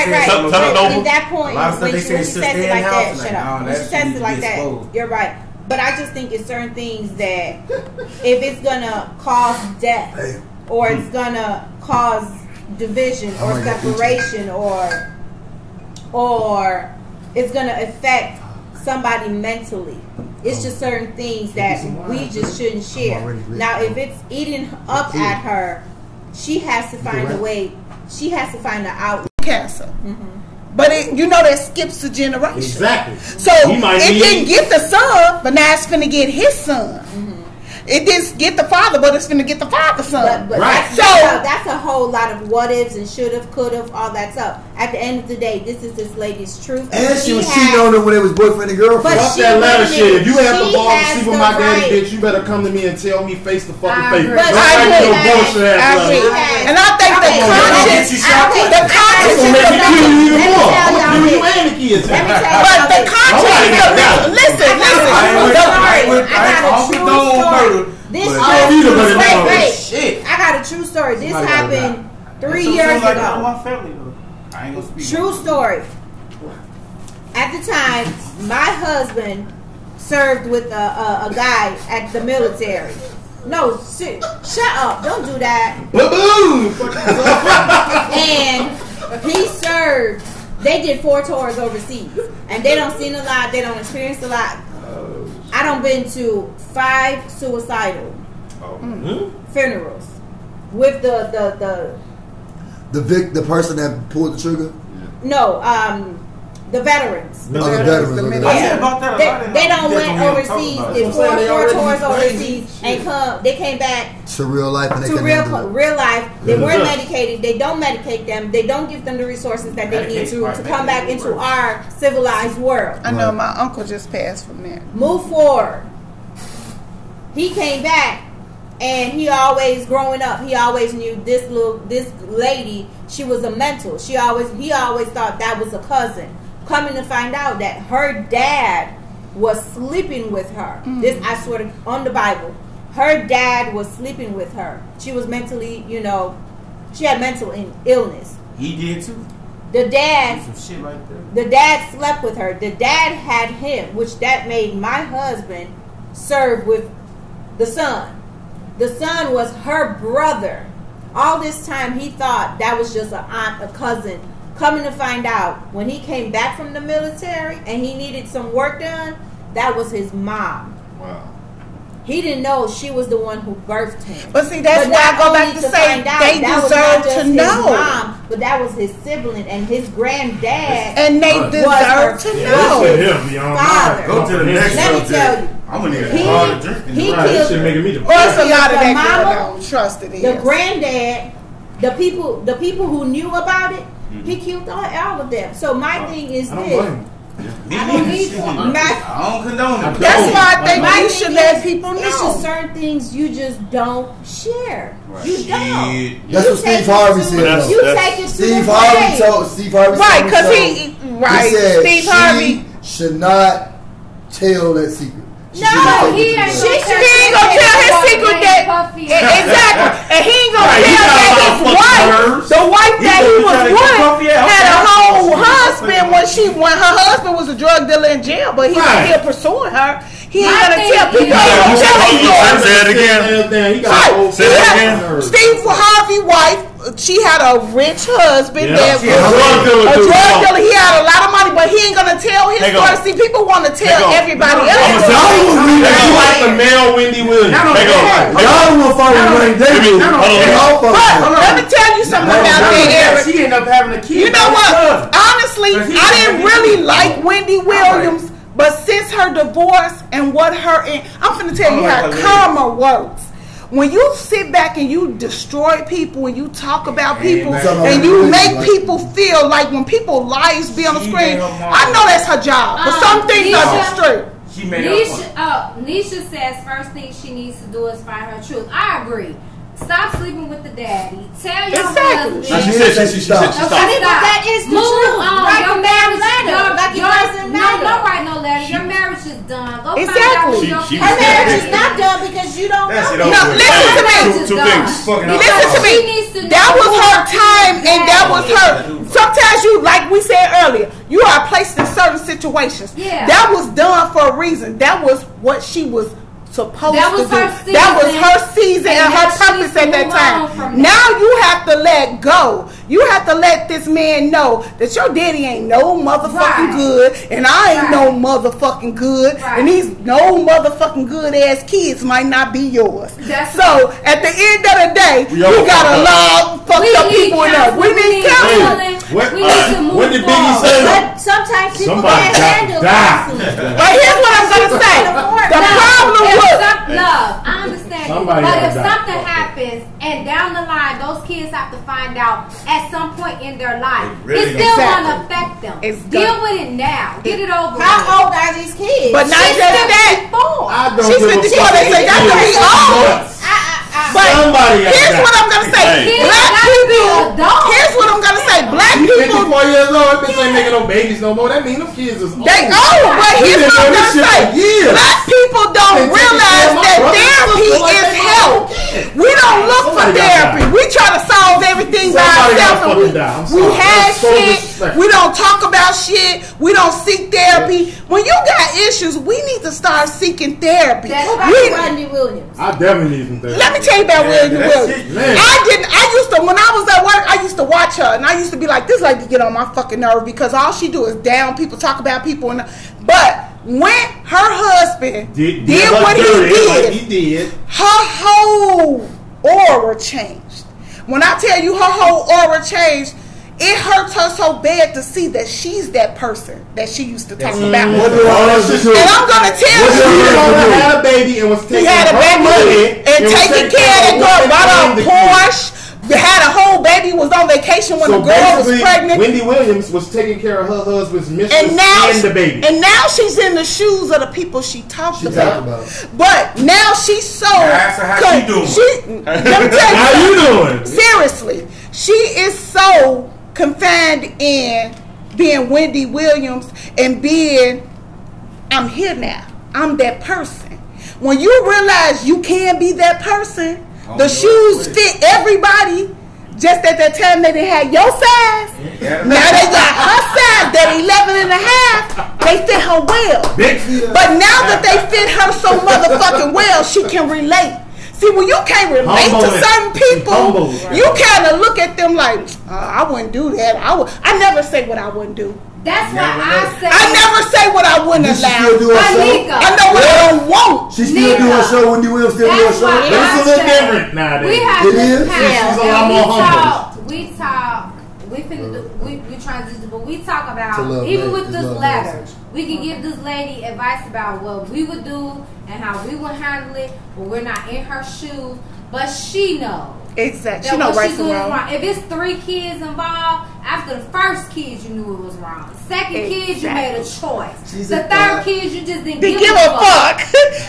right. Tell, tell right. At that point, when she says it like that, shut up. When she says it like that, you're right. But I just think it's certain things that if it's gonna cause death, or it's gonna cause division, or separation, or or it's gonna affect somebody mentally. It's just certain things that we just shouldn't share. Now, if it's eating up at her. She has to find right. a way. She has to find an outlet. Castle, mm-hmm. but it, you know that skips a generation. Exactly. So it didn't get the son, but now it's gonna get his son. Mm-hmm. It didn't get the father, but it's going to get the father son. But, but right. That's, so that's a, that's a whole lot of what ifs and should have, could have, all that stuff. At the end of the day, this is this lady's truth. And she, she was cheating on him when it was boyfriend and girlfriend. But Fuck that ladder shit. If you have the ball to see what my daddy right. did, you better come to me and tell me face to fucking face. Don't like no bullshit ass love. And I think the conscience, the conscience is the kids. Let me tell you, but the conscience. Listen, listen. This is great. I got a true story. This happened three years ago. True story. At the time, my husband served with a, a, a guy at the military. No, shit, shut up! Don't do that. And he served. They did four tours overseas, and they don't see a lot. They don't experience a lot. I done been to five suicidal mm-hmm. funerals with the the the the vic the person that pulled the trigger. No, um, the veterans. The oh, veterans. The veterans. Yeah. About that. They, they don't went overseas. Did four four tours overseas and come. They came back to real life. And they to real co- real life. They yeah. weren't medicated. They don't medicate them. They don't give them the resources that they need to to come back into our civilized world. I know my uncle just passed from there. Move forward. He came back. And he always, growing up, he always knew this little, this lady, she was a mental. She always, he always thought that was a cousin. Coming to find out that her dad was sleeping with her. Mm. This, I swear to, on the Bible, her dad was sleeping with her. She was mentally, you know, she had mental illness. He did too. The dad, some shit right there. The dad slept with her. The dad had him, which that made my husband serve with the son. The son was her brother. All this time he thought that was just an aunt, a cousin. Coming to find out, when he came back from the military and he needed some work done, that was his mom. Wow. He didn't know she was the one who birthed him. But see, that's but why I go back to, to say out, they deserve to know. Mom, but that was his sibling and his granddad. And they deserve to yeah, know. Him, Father. Go to the next Let subject. Me tell you. I'm gonna get hard drinking. He right. killed. Shit making me the. Or it's a lot of that mama, girl, don't trust it. The granddad, the people, the people who knew about it, mm-hmm. he killed all, all of them. So my uh, thing is I this. Don't I don't need my, I don't condone it. That's why I think my you should let people know. It's just certain things you just don't share. Right. You don't. That's you what Steve Harvey said. You that's, take it to Steve the Harvey told Steve Harvey right because he right he said Steve Harvey should not tell that secret. She no, he ain't. She, she, she ain't gonna tell his secret that Puffy. Exactly, and he ain't gonna right, tell that his wife, nerves. the wife he that he was with, had okay, a whole husband when she when her husband was a drug dealer in jail, but he right. was here pursuing her. He ain't gonna tell people. He gonna Say it again. Say it again. Steve Harvey wife. She had a rich husband yeah, that was a drug dealer. A drug dealer. He had a lot of money, but he ain't gonna tell his they story. Go. See, people want to tell they everybody go. else. Y'all like the male Wendy Williams. Y'all will follow Wendy Williams. But let me tell you something no, about no, that, Eric. She ended up having a kid. You know what? Honestly, I didn't really like Wendy Williams, but since her divorce and what her, I'm finna tell you how karma works. When you sit back and you destroy people and you talk about people and you make people feel like when people's lives be on the screen, I know that's her job, but some things are just true. She made Nisha, uh, Nisha says first thing she needs to do is find her truth. I agree. Stop sleeping with the daddy. Tell your exactly. husband. She said she, she, she, she, she stopped. She stopped. Okay, but that is the Move truth. On. Like your marriage is done. Like your, your, no, no, right, no, letter. Your marriage is done. Go exactly. Find out she, she her marriage is not done because you don't That's know. No, listen to me. Two, two things. Listen to me. That was her time and that was her. Sometimes you, like we said earlier, you are placed in certain situations. Yeah. That was done for a reason. That was what she was supposed that was to her do. Season. That was her season and, and her purpose at that time. Now you have to let go. You have to let this man know that your daddy ain't no motherfucking right. good, and I ain't right. no motherfucking good, right. and these no motherfucking good ass kids might not be yours. That's so right. at the end of the day, we you gotta love fucked we up people in us. We need counseling. What, we need to move what did Biggie say? But sometimes people can't handle counseling. But here's what I'm gonna say: the no, problem was love. I kids have to find out at some point in their life. It, really it still exactly. gonna affect them. It's Deal good. with it now. It, Get it over with. How old are these kids? But not She's just that. I don't She's fifty-four. They say that's gonna be old. But Somebody here's what I'm gonna say. Kids black people. Here's what I'm gonna say. Black you people. Four years old. Bitch ain't making no babies no more. That means them kids is old. They old. But here's what I'm gonna say. Black people don't realize that therapy is help. We don't look for therapy. We try to solve everything by ourselves. We have shit. We don't talk about shit. We don't seek therapy. When you got issues, we need to start seeking therapy. That's why Wendy Williams. I definitely need some therapy. Let me tell you about Wendy Williams. I didn't. I used to when I was at work. I used to watch her, and I used to be like, "This lady get on my fucking nerve because all she do is down people, talk about people." And but when her husband did, did, did what he did, like he did, her whole aura changed. When I tell you her whole aura changed. It hurts her so bad to see that she's that person that she used to talk mm-hmm. about. Mm-hmm. And I'm gonna tell you, she had a baby and was taking had a baby money and taking care of that girl. Bought a Porsche. Had a whole baby. Was on vacation when so the girl was pregnant. Wendy Williams was taking care of her husband's mistress and, now, and the baby. And now she's in the shoes of the people she talked she about. about. But now she's so. Now ask her how she doing? She, let me tell you, how you doing? Seriously, she is so. Confined in being Wendy Williams and being, I'm here now. I'm that person. When you realize you can be that person, oh, the shoes way. fit everybody. Just at that time they didn't have your size. Yeah. Now they got her size. That eleven and a half. They fit her well. But now that they fit her so motherfucking well, she can relate. See, when you can't relate Humble to it. certain people, Humble. you kind of look at them like, uh, I wouldn't do that. I would. I never say what I wouldn't do. That's why I say. I never say what I wouldn't you allow. Still do Nika, I know what yeah. I don't want. She still do her show when you will still do her show. But it's a little different nowadays. We have it is. She's a lot more humble. We talk. We finna do, we, we transition, but we talk about even with this letter. We can give this lady advice about what we would do and how we would handle it, but we're not in her shoes. But she knows. Exactly. She knows right from wrong. If it's three kids involved, after the first kid, you knew it was wrong. Second exactly. kid, you made a choice. She's the a third fuck. kid, you just didn't give, give a fuck.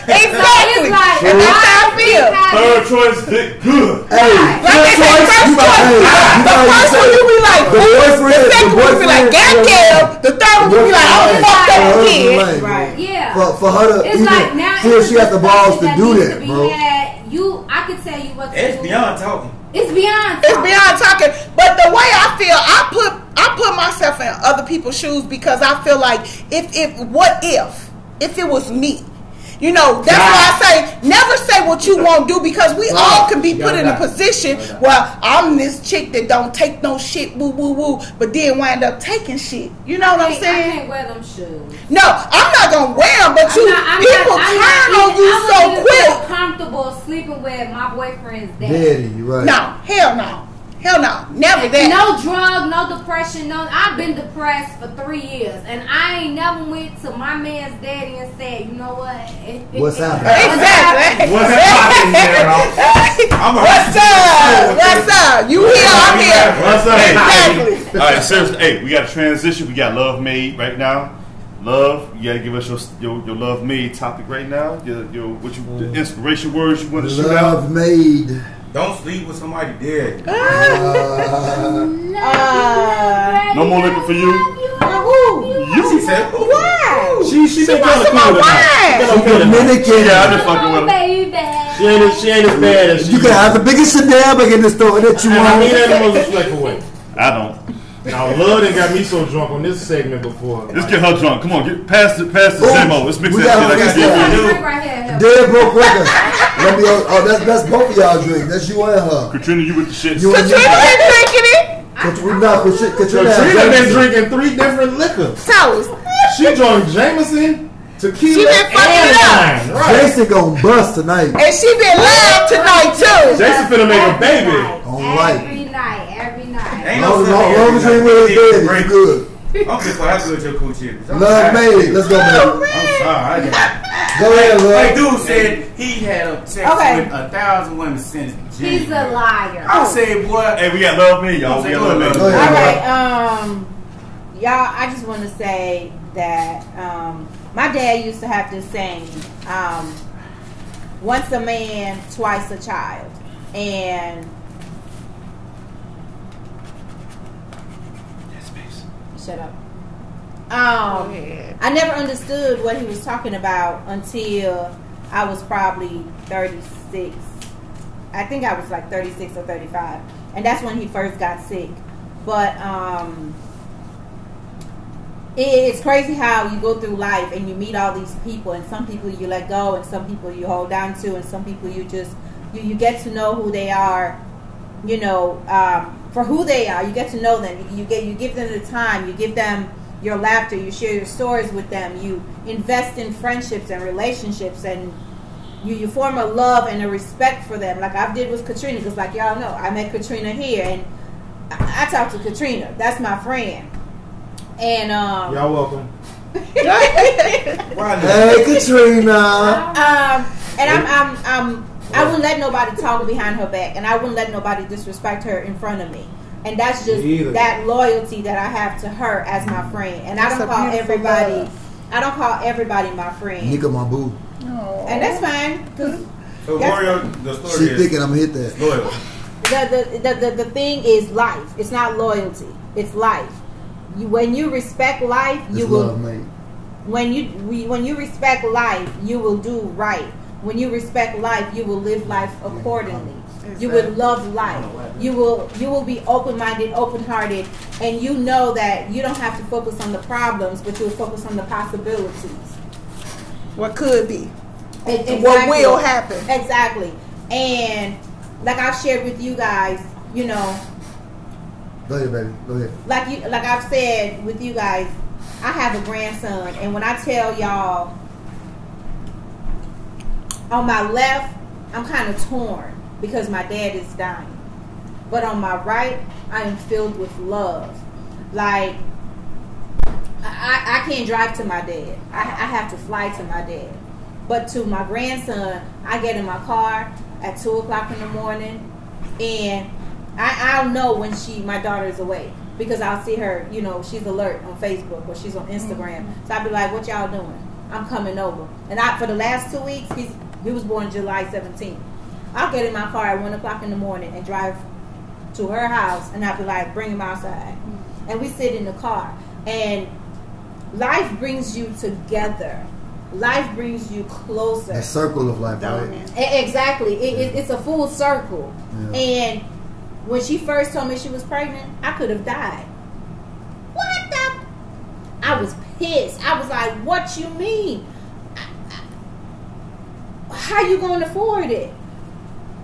Exactly. It's like, and that's how I feel. Third choice, good. Hey, right. Like they say, first choice, God. The first one, you be like, the, the second one, you be like, goddamn. The third one, you be like, oh, fuck that kid. Right. Yeah. For, for her to, it's like, now she has the balls to do that, bro. You, I could tell you what to it's do. beyond talking. It's beyond. Talking. It's beyond talking. But the way I feel, I put I put myself in other people's shoes because I feel like if if what if if it was me, you know, that's why I say never say what you won't do because we all can be put in a position where I'm this chick that don't take no shit, woo woo woo, but then wind up taking shit. You know what I'm saying? I can't wear them shoes. No, I'm not gonna wear them. But you people turn on you so quick. Sleeping with my boyfriend's dad. Daddy, right? No, hell no, hell no, never that. No drug, no depression, no. I've been depressed for three years, and I ain't never went to my man's daddy and said, you know what? It, it, What's up? Exactly. What's up? What's up? What's up? You here? I'm here. What's up? Exactly. All right, seriously. Hey, we got a transition. We got Love Made right now. Love, you gotta give us your your, your Love Made topic right now. Your your what you the inspiration words you want to shoot out. Love Made. Don't sleep with somebody dead. Uh, uh, no more liquor for you. you. you. She said, ooh. Why? She she been kind of cool tonight. Yeah, I've been fucking with her. She ain't she ain't as bad as she. You can have the biggest shenanigans in the store that you want. I mean that in the most respectful way. I don't. Now, Love done got me so drunk on this segment before. Let's like, get her drunk. Come on, get past the past the demo. Let's mix that shit like this. Dead broke record. Let me, oh, that's that's both of y'all drink. That's you and her. Katrina, you with the shit. You Katrina been drinking it. Katrina, no, Katrina, Katrina, Katrina been drinking three different liquors. So she drunk Jameson, tequila, she been fucking and wine. Right. Jason gonna bust tonight, and she been live tonight too. Jason finna make a baby. All right. Ain't no, no, no, with his baby. Good. I'm just like, how good your coochie is. Love Made. Let's go, oh, baby. I'm sorry. I got it. Go ahead, Love. Like, dude said he had sex okay. with a thousand women since He's a liar. I say, boy. Hey, we got Love Made, y'all. We got Love Made. All right, um, y'all. I just want to say that um, my dad used to have this saying: um, "Once a man, twice a child," and. Shut up. Um, oh, yeah. I never understood what he was talking about until I was probably thirty-six. I think I was like thirty-six or thirty-five. And that's when he first got sick. But um, it, it's crazy how you go through life and you meet all these people. And some people you let go. And some people you hold on to. And some people you just, you, you get to know who they are. You know, um, for who they are, you get to know them. You, you get, you give them the time. You give them your laughter. You share your stories with them. You invest in friendships and relationships, and you, you form a love and a respect for them. Like I did with Katrina, because like y'all know, I met Katrina here, and I, I talked to Katrina. That's my friend. And um, y'all welcome. Hey, Katrina. Um, and I'm, I'm, I'm. I wouldn't let nobody talk behind her back, and I wouldn't let nobody disrespect her in front of me. And that's just that loyalty that I have to her as my friend. And that's I don't call everybody, love. I don't call everybody my friend. Nika, my boo. Aww. And that's fine. Cause so that's, the story she's is, thinking I'm gonna hit that. Loyal. The, the, the, the, the thing is life. It's not loyalty. It's life. You, when you respect life, it's you will. Love, mate. When you when you respect life, you will do right. When you respect life, you will live life accordingly. Exactly. You will love life. You will you will be open-minded, open-hearted, and you know that you don't have to focus on the problems, but you'll focus on the possibilities. What could be. Exactly. What will happen. Exactly. And like I've shared with you guys, you know. Go ahead, baby. Go ahead. Like, you, like I've said with you guys, I have a grandson, and when I tell y'all, on my left, I'm kind of torn because my dad is dying. But on my right, I am filled with love. Like, I, I can't drive to my dad. I, I have to fly to my dad. But to my grandson, I get in my car at two o'clock in the morning. And I, I'll know when she, my daughter is awake, because I'll see her, you know, she's alert on Facebook or she's on Instagram. Mm-hmm. So I'll be like, what y'all doing? I'm coming over. And I, for the last two weeks, he's He was born July seventeenth. I'll get in my car at one o'clock in the morning and drive to her house, and I'll be like, bring him outside. Mm-hmm. And we sit in the car. And life brings you together. Life brings you closer. That circle of life, right? It, exactly. It, yeah. it, it's a full circle. Yeah. And when she first told me she was pregnant, I could have died. What the? I was pissed. I was like, what you mean? How you going to afford it?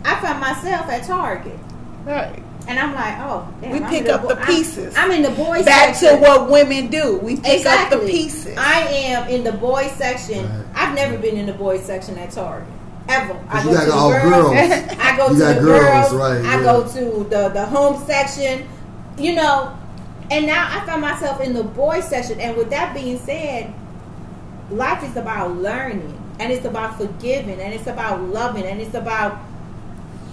I found myself at Target. Right. And I'm like, oh. Damn, we pick up the pieces. I'm, I'm in the boys Back section. Back to what women do. We pick exactly. up the pieces. I am in the boys section. Right. I've never been in the boys section at Target. Ever. I go, you got to all girls. girls. I go you to got the girls. girls. Right, I yeah. go to the, the home section. You know. And now I find myself in the boys section. And with that being said, life is about learning. And it's about forgiving, and it's about loving, and it's about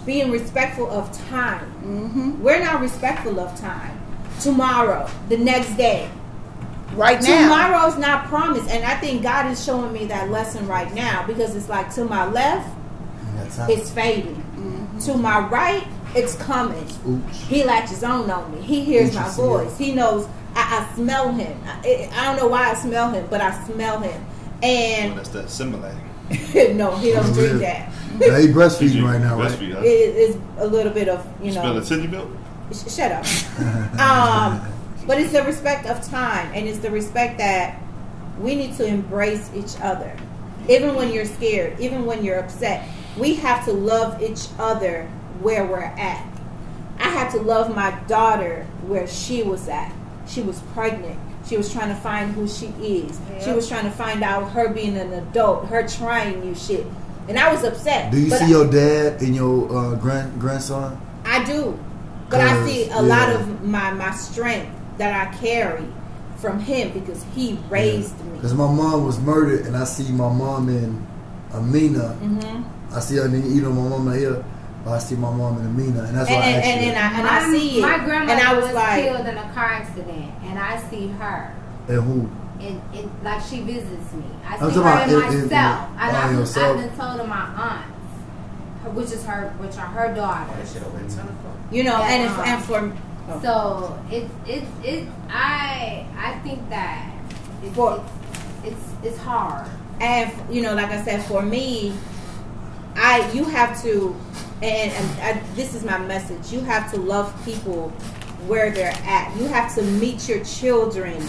being respectful of time. Mm-hmm. We're not respectful of time. Tomorrow, the next day. Right now. Tomorrow's not promised. And I think God is showing me that lesson right now, because it's like, to my left, it's fading. Mm-hmm. To my right, it's coming. Oops. He latches on on me. He hears Oops. my voice. He knows I, I smell him. I, I don't know why I smell him, but I smell him. And well, that's that simulating. No, he don't drink that. Yeah, he breastfeeding right now, right? Breastfeed, huh? it, it's a little bit of, you know. Spill a city milk? Sh- shut up. um, but it's the respect of time, and it's the respect that we need to embrace each other. Even when you're scared, even when you're upset, we have to love each other where we're at. I had to love my daughter where she was at. She was pregnant. She was trying to find who she is. Yep. She was trying to find out her being an adult, her trying new shit. And I was upset. Do you see I, your dad and your uh, grand grandson? I do. But I see a yeah. lot of my, my strength that I carry from him, because he raised yeah. me. Because my mom was murdered, and I see my mom and Amina. Mm-hmm. I see her and you know, my mom right here. But I see my mom in Amina, and that's why I asked you. And, and, and I, and I see it. My grandmother was like, killed in a car accident, and I see her. And who? And, and like she visits me. I see her and myself. In, in, I, I've, I've been told of my aunt. Which is her, which are her daughters. You know, yeah, and um, and for oh. so it's it's it's I I think that it's, for, it's it's it's hard. And you know, like I said, for me, I you have to, and, and I, this is my message. You have to love people where they're at. You have to meet your children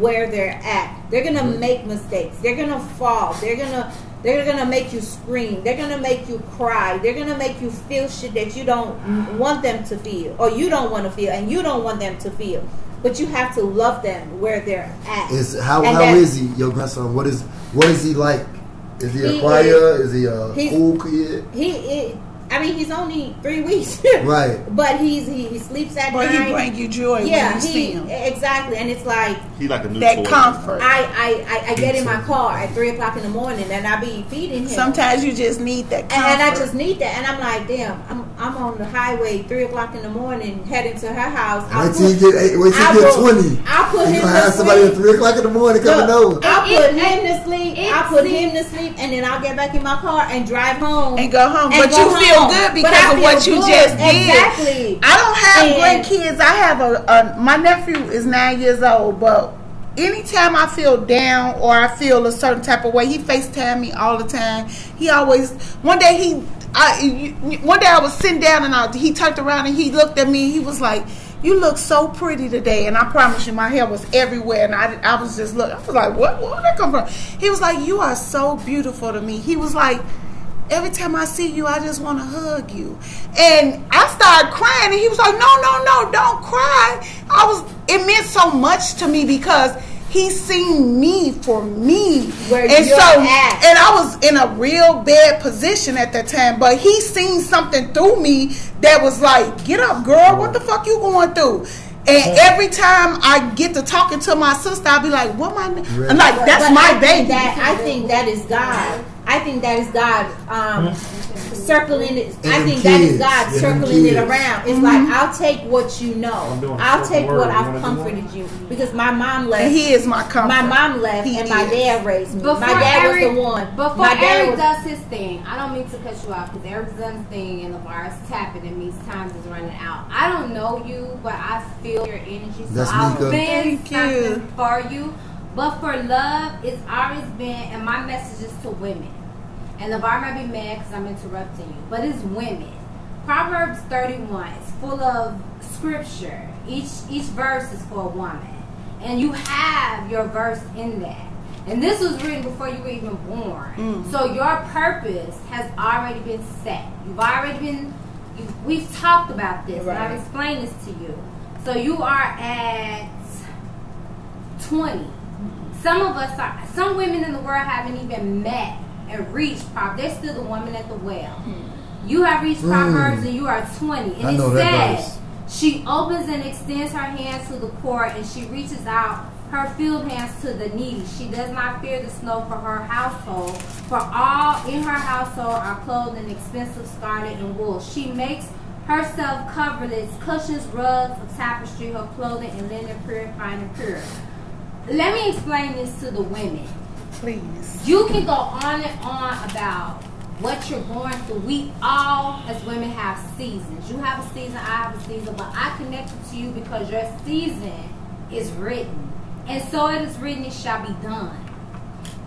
where they're at. They're gonna make mistakes. They're gonna fall. They're gonna. They're going to make you scream. They're going to make you cry. They're going to make you feel shit that you don't want them to feel. Or you don't want to feel. And you don't want them to feel. But you have to love them where they're at. It's, how how is he, your grandson? What is what is he like? Is he, he a choir? Is, is he a cool kid? He is. I mean, he's only three weeks. Right. But he's he, he sleeps at but night. But he brings you joy yeah, when you he, see him. Exactly. And it's like he like a new that toy. Comfort. I, I, I get in my car at three o'clock in the morning and I be feeding him. Sometimes you just need that comfort. And, and I just need that. And I'm like, damn, I'm I'm on the highway three o'clock in the morning heading to her house. I'll wait till you get, wait till you get put, twenty. I'll put You're him to sleep. You're going to have somebody at three o'clock in the morning coming over. I'll put it, him it, to sleep. I'll put him to sleep. And then I'll get back in my car and drive home. And go home. And but go you home. Feel good because of what you good. Just did. Exactly. I don't have grandkids. I have a, a my nephew is nine years old, but anytime I feel down or I feel a certain type of way, he FaceTime me all the time. He always one day he I one day I was sitting down and I, he turned around and he looked at me and he was like, "You look so pretty today," and I promise you, my hair was everywhere, and I, I was just looking. I was like, "What? Where did that come from?" He was like, "You are so beautiful to me." He was like, "Every time I see you, I just want to hug you." And I started crying, and he was like, no, no, no, don't cry. I was, it meant so much to me because he seen me for me. Where and you're so, at. And I was in a real bad position at that time, but he seen something through me that was like, get up, girl, what the fuck you going through? And every time I get to talking to my sister, I'll be like, what my really? I'm like, that's but my I baby. Think that, I think that is God. I think that is God um, circling it. And I think kids. That is God circling kids. It around. It's mm-hmm. like, I'll take what you know. I'll take what I've comforted you. Because my mom left. And he is my comfort. My mom left he and is. My dad raised me. Before my dad Eric, was the one. Before my dad Eric was, does his thing, I don't mean to cut you off because Eric's done his thing and the bar is tapping and means time is running out. I don't know you, but I feel your energy. So that's I'll spend something for you. But for love, it's always been, and my message is to women. And LeVar might be mad because I'm interrupting you, but it's women. Proverbs thirty-one is full of scripture. Each each verse is for a woman. And you have your verse in that. And this was written before you were even born. Mm-hmm. So your purpose has already been set. You've already been, you've, we've talked about this, right. And I've explained this to you. So you are at twenty. Some of us, are, some women in the world haven't even met and reached Proverbs. They're still the woman at the well. You have reached Proverbs mm. and you are twenty. And I know it that says, verse. She opens and extends her hands to the poor and she reaches out her field hands to the needy. She does not fear the snow for her household, for all in her household are clothed in expensive scarlet and wool. She makes herself coverlets, cushions, rugs of tapestry, her clothing and linen purifying and pure. Let me explain this to the women. Please. You can go on and on about what you're going through. We all, as women, have seasons. You have a season, I have a season, but I connected to you because your season is written. And so it is written, it shall be done.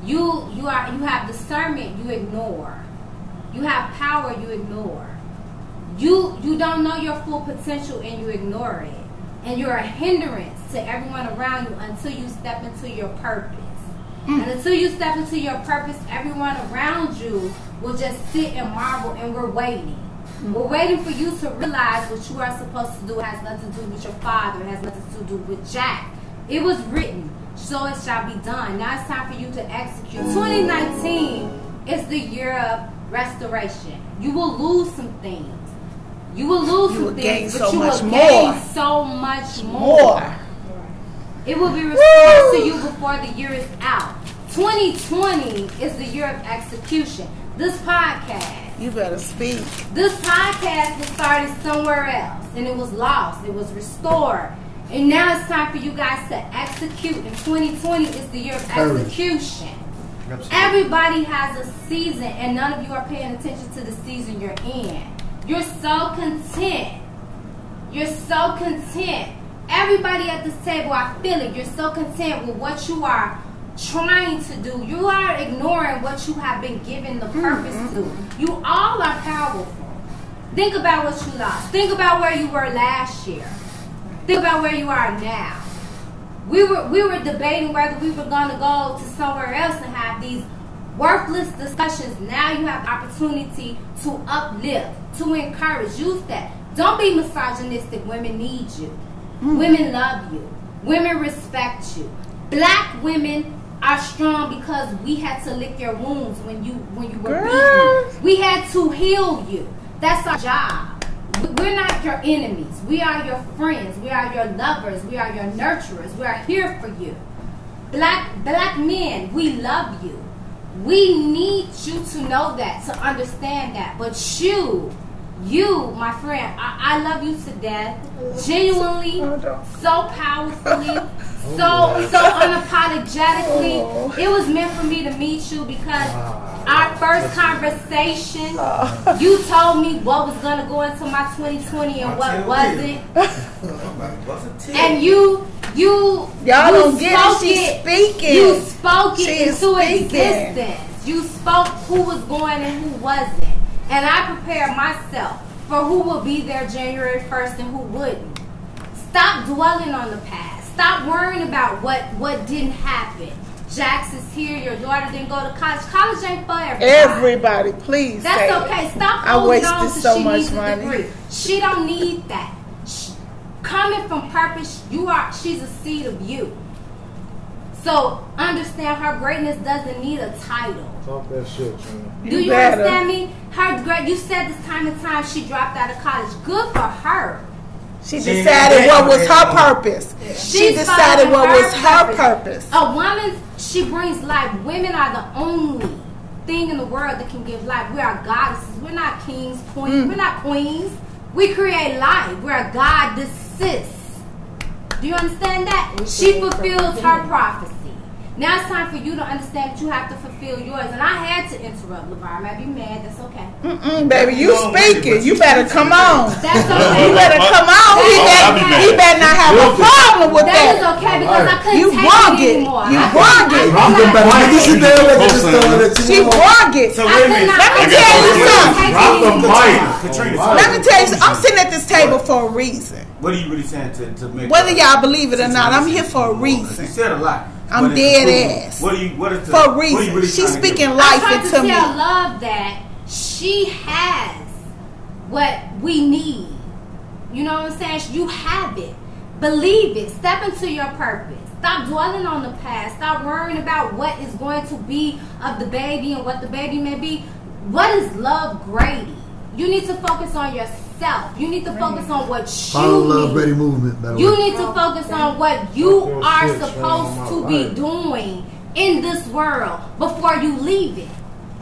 You, you, are, you have discernment, you ignore. You have power, you ignore. You, you don't know your full potential and you ignore it. And you're a hindrance to everyone around you until you step into your purpose. Mm. And until you step into your purpose, everyone around you will just sit and marvel, and we're waiting. Mm. We're waiting for you to realize what you are supposed to do. It has nothing to do with your father. It has nothing to do with Jack. It was written, so it shall be done. Now it's time for you to execute. twenty nineteen is the year of restoration. You will lose some things. You will lose you some will things, but so you will gain more. so much more. more. It will be restored to you before the year is out. twenty twenty is the year of execution. This podcast. You better speak. This podcast was started somewhere else, and it was lost. It was restored. And now it's time for you guys to execute. And twenty twenty is the year of execution. Absolutely. Everybody has a season, and none of you are paying attention to the season you're in. You're so content. You're so content. Everybody at this table, I feel it. You're so content with what you are trying to do. You are ignoring what you have been given the purpose mm-hmm. to. You all are powerful. Think about what you lost. Think about where you were last year. Think about where you are now. We were we were debating whether we were going to go to somewhere else and have these worthless discussions. Now you have the opportunity to uplift, to encourage. Use that. Don't be misogynistic. Women need you. Mm. Women love you. Women respect you. Black women are strong because we had to lick your wounds when you when you were Girl. beaten. We had to heal you. That's our job. We're not your enemies. We are your friends. We are your lovers. We are your nurturers. We are here for you. Black black men, we love you. We need you to know that, to understand that. But you, you, my friend, I, I love you to death. Genuinely, so powerfully, so so unapologetically. It was meant for me to meet you because our first conversation, you told me what was going to go into my twenty twenty and what wasn't. And you, you, y'all don't get it. She's speaking. You spoke it into existence. You spoke who was going and who wasn't. And I prepared myself for who will be there January first and who wouldn't. Stop dwelling on the past. Stop worrying about what, what didn't happen. Jackson's here. Your daughter didn't go to college. College ain't for everybody. Everybody, please. That's okay. It. Stop holding on because so she much needs money. a degree. She don't need that. She, coming from purpose, you are. She's a seed of you. So understand her greatness doesn't need a title. Talk that shit, man. Do you, you understand me? Her great. You said this time and time she dropped out of college. Good for her. She decided what was her purpose. She decided what was her purpose. A woman, she brings life. Women are the only thing in the world that can give life. We are goddesses. We're not kings, queens. Mm. We're not queens. We create life. We're goddesses. Do you understand that? She fulfills her prophecy. Now it's time for you to understand that you have to fulfill yours. And I had to interrupt, LeVar. I might be mad. That's okay. Mm-mm, baby, you speaking. You better come on. That's okay. You better come on. He better, he better not have a problem with that. That is okay because I couldn't you take it anymore. You wrong it. She wrong it. Let me tell you something. Let me tell you something. I'm sitting at this table for a reason. What are you really saying to, to make? Whether y'all believe it or not, I'm here for a reason. You said a lot. I'm dead ass. What do you? What is the, for reason? What you really she's speaking life into me. I tell Love that she has what we need. You know what I'm saying? You have it. Believe it. Step into your purpose. Stop dwelling on the past. Stop worrying about what is going to be of the baby and what the baby may be. What is Love Grady? You need to focus on yourself. You need to focus on what you Follow need. Love Grady movement, by the you way. need to focus on what you are shit, supposed man, to be doing in this world before you leave it.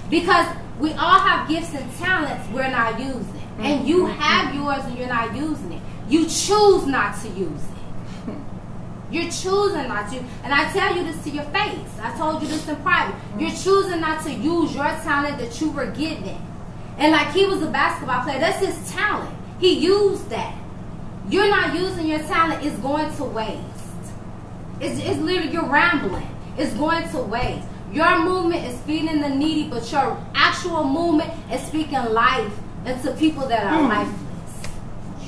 Because we all have gifts and talents we're not using. Mm-hmm. And you have yours and you're not using it. You choose not to use it. You're choosing not to. And I tell you this to your face. I told you this in private. You're choosing not to use your talent that you were given. And like he was a basketball player, that's his talent. He used that. You're not using your talent, it's going to waste. It's, it's literally, you're rambling. It's going to waste. Your movement is feeding the needy, but your actual movement is speaking life into people that are mm. lifeless.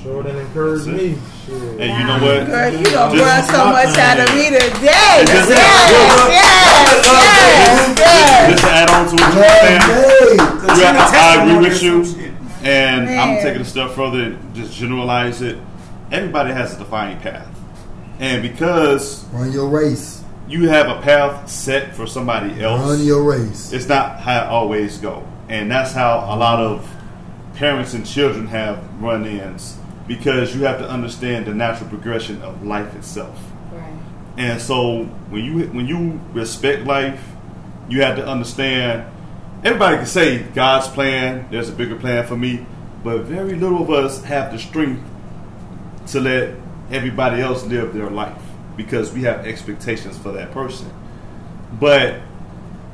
Sure, that encouraged me. Sure. And you know what? Girl, you don't learn so much out of me today. Yes, yes, yes, yes. Just to add on to what you're saying. I, I agree with you, and Man. I'm taking a step further and just generalize it. Everybody has a defined path, and because run your race, you have a path set for somebody else. Run your race. It's not how it always go, and that's how a lot of parents and children have run-ins because you have to understand the natural progression of life itself. Right. And so when you when you respect life, you have to understand everybody can say God's plan, there's a bigger plan for me, but very little of us have the strength to let everybody else live their life because we have expectations for that person. But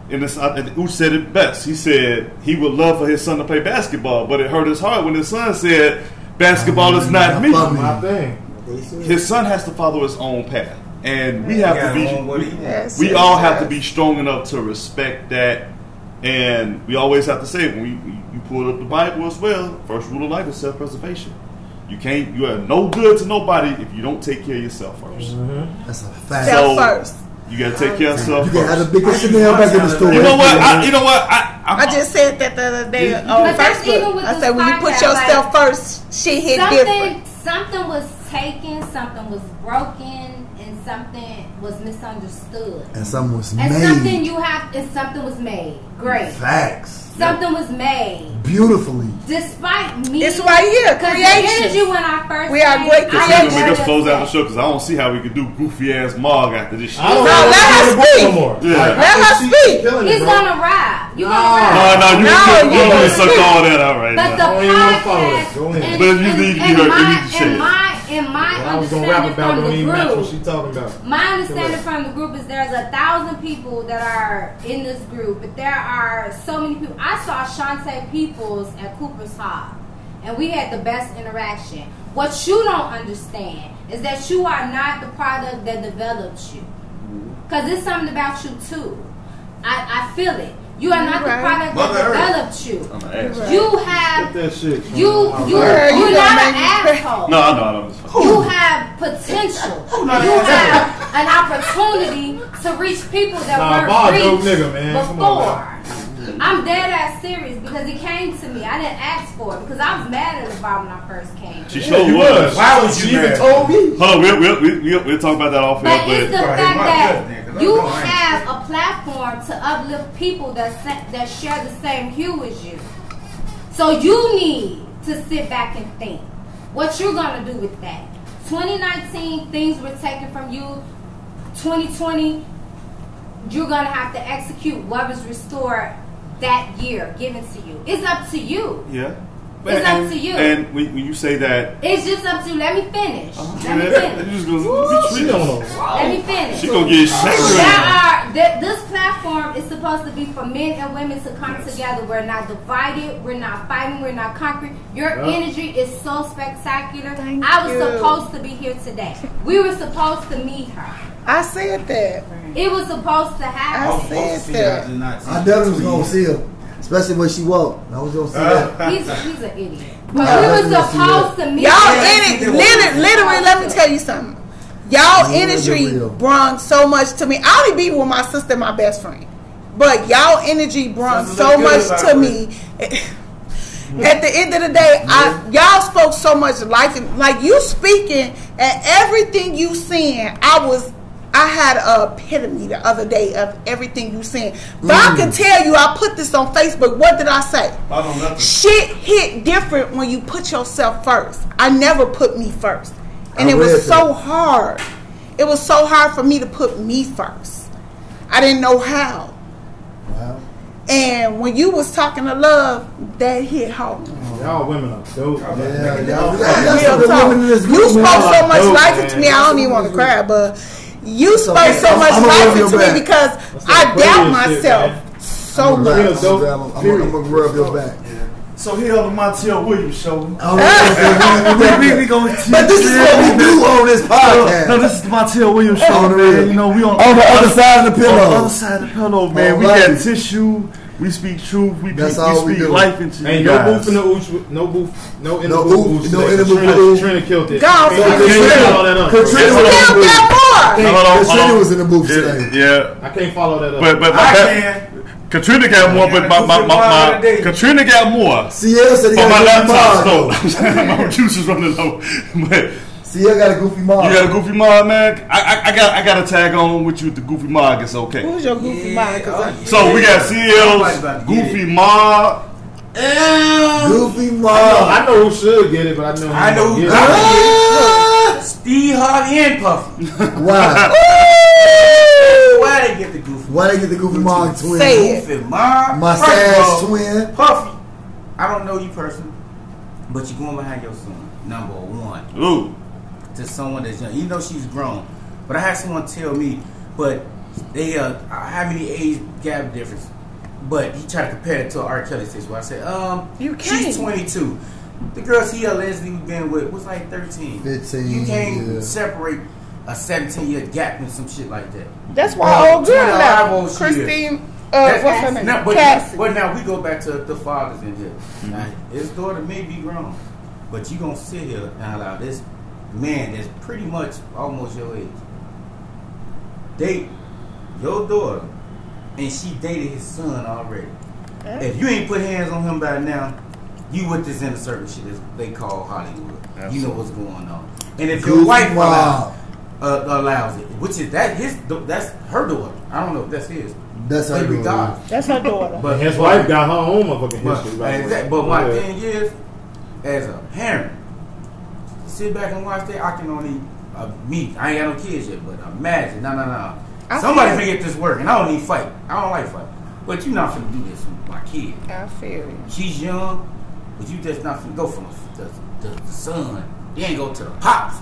and Ooch said it best. He said he would love for his son to play basketball, but it hurt his heart when his son said, basketball I mean, is not me. My thing. His son has to follow his own path. And we have to be, yes, we yes, all yes. have to be strong enough to respect that. And we always have to say, when we, you pull up the Bible as well, first rule of life is self-preservation. You can't, you are no good to nobody if you don't take care of yourself first. Mm-hmm. That's a fact. So, first. You gotta take care of yourself. You gotta have the biggest Chanel back in the store. You know what? I, you know what? I, I, I just said that the other day on Facebook. I said when you put yourself like, first, shit hit something, different. Something was taken, something was broken, and something was misunderstood. And something was and made. And something you have, and something was made. Great facts. Something yep. was made beautifully. Despite me, it's right here. Creation. You when I first we are great creators. We just close out the show because I don't see how we can do goofy ass Mog after this shit. No, let her speak. Yeah. Like, let her speak. He's it, gonna ride. You no. gonna ride? No, no, you no, you only suck all that out right but now. The podcast, and, but you need to be hurt. You need to change. And my well, understanding from the group, she talking about. My understanding from the group is there's a thousand people that are in this group, but there are so many people. I saw Shantae Peoples at Cooper's Hall, and we had the best interaction. What you don't understand is that you are not the product that develops you, because it's something about you too. I, I feel it. You are not right. the product Mother that developed you. Right. You have that shit. You you right. you're not an asshole. No, no, no. You have potential. You have an opportunity to reach people that nah, weren't reached nigga, man. before. On, I'm dead ass serious because it came to me. I didn't ask for it because I was mad at the bomb when I first came. She sure yeah, was. was. Why was she even told me? Hold on, we'll we'll we we'll, we'll talk about that off here. But it's the fact that. Head. You have a platform to uplift people that that share the same hue as you. So you need to sit back and think what you're going to do with that. twenty nineteen, things were taken from you. twenty twenty, you're going to have to execute what was restored that year given to you. It's up to you. Yeah. It's and, up to you. And when you say that, it's just up to you. Let me finish. Uh, Let me finish. Gonna, Ooh, Let me finish. She gonna get uh, there are, th This platform is supposed to be for men and women to come yes. together. We're not divided. We're not fighting. We're not conquering. Your yeah. energy is so spectacular. Thank I was you. supposed to be here today. We were supposed to meet her. I said that. It was supposed to happen. I said I that. that. I definitely was gonna see her. Especially when she walked. I was going to say uh, that. He's, he's an idiot. But we were supposed to meet. Y'all in it. Literally, literally, let me tell you something. Y'all energy brought so much to me. I only be with my sister and my best friend. But y'all energy brought so much to me. At the end of the day, I y'all spoke so much life. And, like you speaking and everything you saying, I was... I had a epitome the other day of everything you saying. But mm. I can tell you, I put this on Facebook. What did I say? I don't know. Shit hit different when you put yourself first. I never put me first. And I it was so that. hard. It was so hard for me to put me first. I didn't know how. Wow. And when you was talking to Love, that hit home. Y'all women are dope. Yeah, yeah, yeah. You spoke so much life into me. I don't even want to cry, but... You spoke okay, so I'm, much life into me because I doubt myself shit, so much. I'm, I'm, I'm, I'm gonna rub your back. Yeah. So here on the Montel Williams show. But this is what we do on this podcast. No, this is the Montel Williams show, man. You know, we on, on the other side of the pillow. On the other side of the pillow, man. All we right. got tissue. We speak truth. We, That's speak, all we speak we life into you. Ain't no booth in the ooch. No booth. No in the ooch. No in the ooch. Katrina killed it. God, Katrina killed that boy. Katrina was in the booth today. Yeah, I can't follow that up. But but I can. Katrina got more, but my my my, my Katrina got more. C L said he got a goofy mom. My juice is running low. But C L got a goofy mom. You got a goofy mom, man. I I got I got a tag on with you with the goofy mom. It's okay. Who's your goofy mom? So we got C L's goofy mom. Goofy mom. I know who should get it, but I know I know who got it. Steve Harvey and Puffy. Why? Why they get the goofy? Why they get the Goofy Mom twin? Say it. Goofy Mom. My ass twin. Puffy. I don't know you personally, but you're going behind your son. Number one. Ooh. To someone that's young. You know she's grown. But I had someone tell me, but they uh how many age gap difference? But he tried to compare it to an R. Kelly situation. I said, um, you can't. She's twenty-two. The girl he allegedly was been with was like thirteen. fifteen. You can't yeah. separate a seventeen-year gap and some shit like that. That's why uh, old girl now. Christine, uh, what's her name? Now, but, Cassie. But now we go back to the fathers in here. Mm-hmm. Now, his daughter may be grown, but you gonna sit here and allow this man that's pretty much almost your age date your daughter, and she dated his son already. Yeah. If you ain't put hands on him by now, you with this inner circle shit that they call Hollywood. Absolutely. You know what's going on. And if your wife allows, uh, allows it, which is that his that's her daughter. I don't know if that's his. That's her daughter. God. That's her daughter. But his wife got her own motherfucking history. Right exactly. But my yeah. thing is, as a parent, sit back and watch that. I can only uh, me. I ain't got no kids yet, but imagine. No, no, no. I Somebody forget this work, and I don't need fight. I don't like fight. But you're not finna do this with my kid. I feel you. She's young, but you just not finna go from the, the, the son. You ain't go to the pops.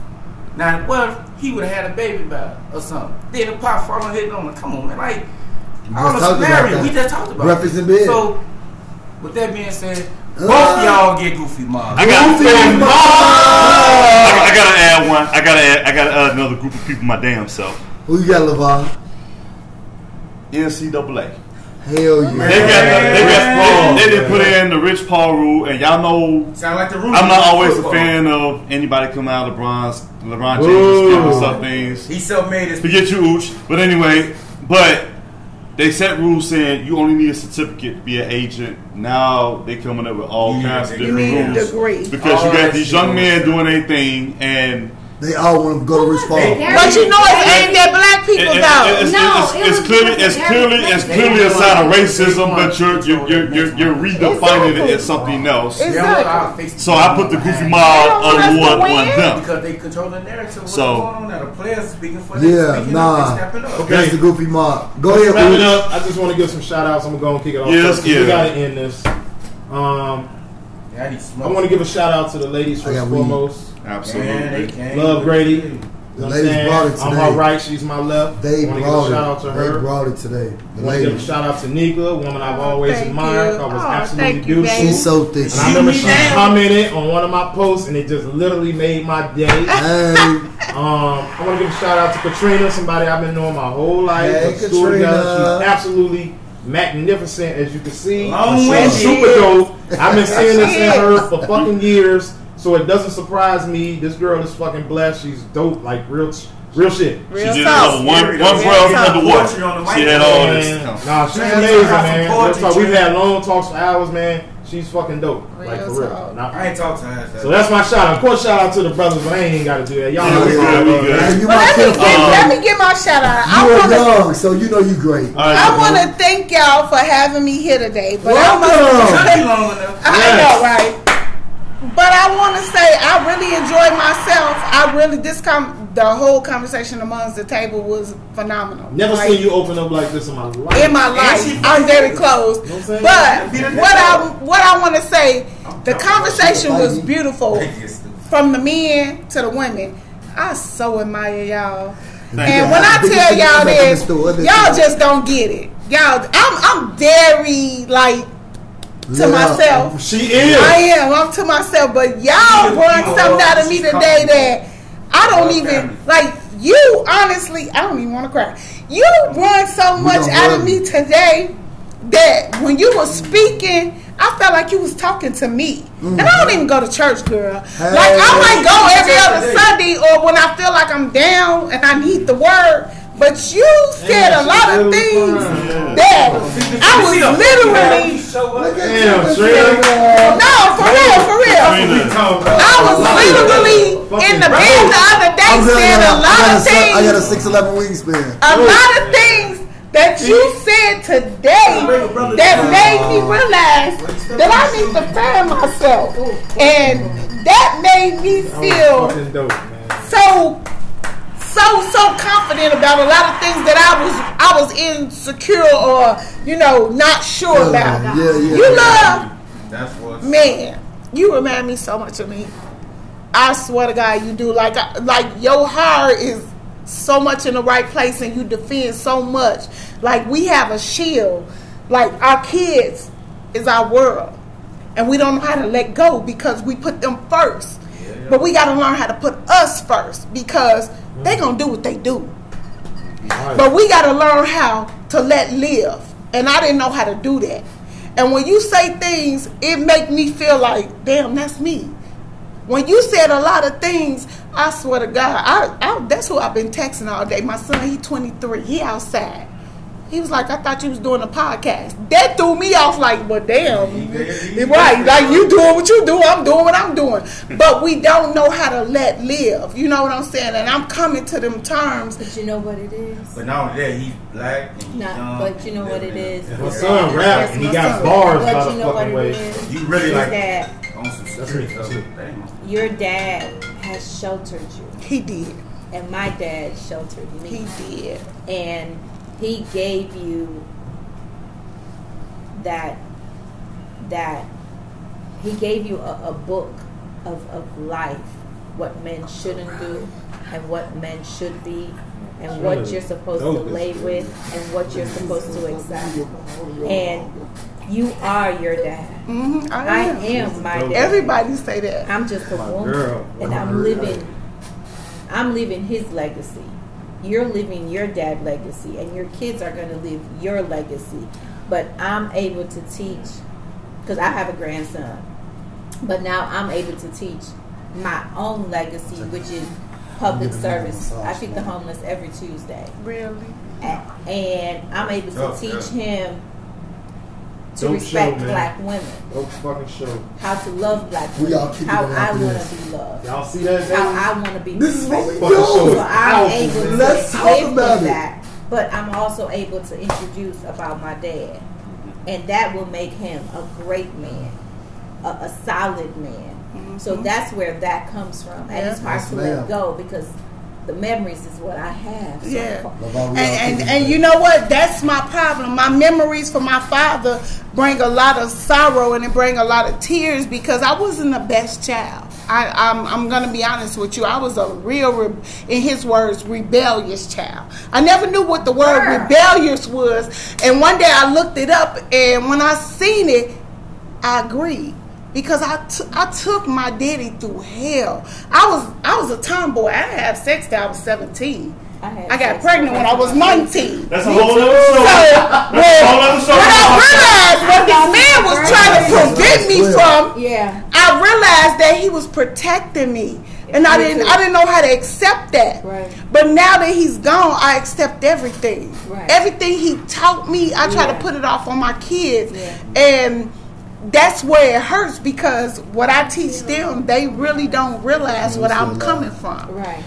Now, well, he would have had a baby by or something. Then the pops falling hitting on him. Come on, man. Like, I was married. We just talked about Breakfast it. Bed. So, with that being said, both uh, y'all get Goofy Mom. I got Goofy Mom. Mom. I, I gotta add one. I gotta add. I gotta add another group of people. My damn self. Who you got, LeVon? N C double A. Hell yeah. They, got, they, got, they didn't put in the Rich Paul rule, and y'all know sound like the rule. I'm not always football. a fan of anybody coming out of LeBron's, LeBron James giving us up things. He self-made his forget you, Ooch. But anyway, but they set rules saying you only need a certificate to be an agent. Now they coming up with all yeah, kinds of different rules. You need a degree. Because all you got these young men doing anything, and they all want to go to Rich Paul. But you know it's aimed at black people, it, it, though. It, it's, no, it's, it's, it's clearly, it's clearly, it's clearly a sign of racism, but you're you're you're, you're, you're redefining exactly. it as something else. Exactly. So I put the Goofy Mob on one on them because they control the narrative. What's so going on now? The players speaking for them. Yeah, nah. Up. Okay. That's the Goofy Mob. Go ahead. Wrap it up. I just want to give some shout outs. I'm gonna go and kick it off. Yes, yeah. We gotta end this. Um, yeah, I, I want to give a shout out to the ladies first and foremost. Absolutely. Yeah, Love Grady. The ladies brought it today. I'm my right, she's my left. They brought it. Shout out to her. They brought it today. The ladies. Shout out to Nika, a woman I've always oh, admired. You. I was oh, absolutely beautiful. You, she's so thick. And I remember she commented on one of my posts, and it just literally made my day. Hey. um, I want to give a shout out to Katrina, somebody I've been knowing my whole life. Hey, Katrina. She's absolutely magnificent, as you can see. Oh, she's super dope. I've been seeing this in her for fucking years. So it doesn't surprise me. This girl is fucking blessed. She's dope, like real, real shit. Real she did one, one real brother under the water. She had all this. Nah, she's man, amazing, man. Talk, we've had long talks for hours, man. She's fucking dope, real like for real. Talk. Not, I ain't talked to her. So that's my shout out. Of course, shout out to the brothers, but I ain't got to do that. Y'all yeah, know we good. We good. Well, let, me give, um, let me get my shout out. You I wanna, are young, so you know you great. Right, I want to thank y'all for having me here today. But I want I know, right? But I want to say I really enjoyed myself. I really this com the whole conversation amongst the table was phenomenal. Never like, seen you open up like this in my life. In my life, I'm very closed. But what I what I want to say, the conversation was beautiful from the men to the women. I so admire y'all, and when I tell y'all this, y'all just don't get it. Y'all, I'm I'm very like. To yeah, myself, she is. I am. I'm to myself, but y'all brought something out of me today that I don't even like. You honestly, I don't even want to cry. You brought so much out of me today that when you were speaking, I felt like you was talking to me. Mm-hmm. And I don't even go to church, girl. Hey, like I might go every other Sunday or when I feel like I'm down and I need the word. But you said yeah, a lot of things yeah. that I was literally. Damn, no, for real, for real. I was literally in the bed the other day saying a lot of things. I got a six eleven wingspan. A lot of things that you said today that made me realize that I need to find myself. And that made me feel so. so, so confident about a lot of things that I was I was insecure or, you know, not sure yeah, about. Yeah, yeah, you yeah. love, That's what. man, you remind me so much of me. I swear to God, you do. Like, like your heart is so much in the right place and you defend so much. Like, we have a shield. Like, our kids is our world. And we don't know how to let go because we put them first. Yeah, yeah. But we got to learn how to put us first because they going to do what they do. Right. But we got to learn how to let live. And I didn't know how to do that. And when you say things, it make me feel like, damn, that's me. When you said a lot of things, I swear to God, I, I that's who I've been texting all day. My son, he twenty-three. He outside. He was like, I thought you was doing a podcast. That threw me off like, well, damn. Right. Like, you doing what you do. I'm doing what I'm doing. But we don't know how to let live. You know what I'm saying? And I'm coming to them terms. But you know what it is? But not only that, he's black. And he's nah, young, but you know what it is. My son rap, and he got bars by the fucking way. You really like that. On some stuff. Your dad has sheltered you. He did. And my dad sheltered me. He did. And he gave you that, that, he gave you a, a book of, of life, what men shouldn't do and what men should be and what you're supposed to lay with and what you're supposed to accept. And you are your dad. Mm-hmm, I, I am. am my dad. Everybody say that. I'm just a woman and I'm living, I'm living his legacy. You're living your dad's legacy, and your kids are going to live your legacy. But I'm able to teach, because I have a grandson, but now I'm able to teach my own legacy, which is public service. I feed the homeless every Tuesday. Really? And I'm able to teach him to respect black women. Don't fucking show. How to love black women. How I want to be loved. Y'all see that? How I want to be respected. So I'm able to talk about that. But I'm also able to introduce about my dad. And that will make him a great man. A, a solid man. Mm-hmm. So that's where that comes from. And it's hard to let go because the memories is what I have. So yeah. And, and and you know what? That's my problem. My memories from my father bring a lot of sorrow and it bring a lot of tears because I wasn't the best child. I, I'm, I'm going to be honest with you. I was a real, re- in his words, rebellious child. I never knew what the word Girl. rebellious was. And one day I looked it up and when I seen it, I agreed. Because I, t- I took my daddy through hell. I was I was a tomboy. I didn't have sex till I was seventeen. I, had I got pregnant when I was nineteen. That's a whole other story. So, That's when, a whole other story. When I realized what this man was trying to prevent me from, yeah. I realized that he was protecting me. And I didn't I didn't know how to accept that. Right. But now that he's gone, I accept everything. Right. Everything he taught me, I try yeah. to put it off on my kids. Yeah. And that's where it hurts because what I teach them, they really don't realize what I'm coming from. Right.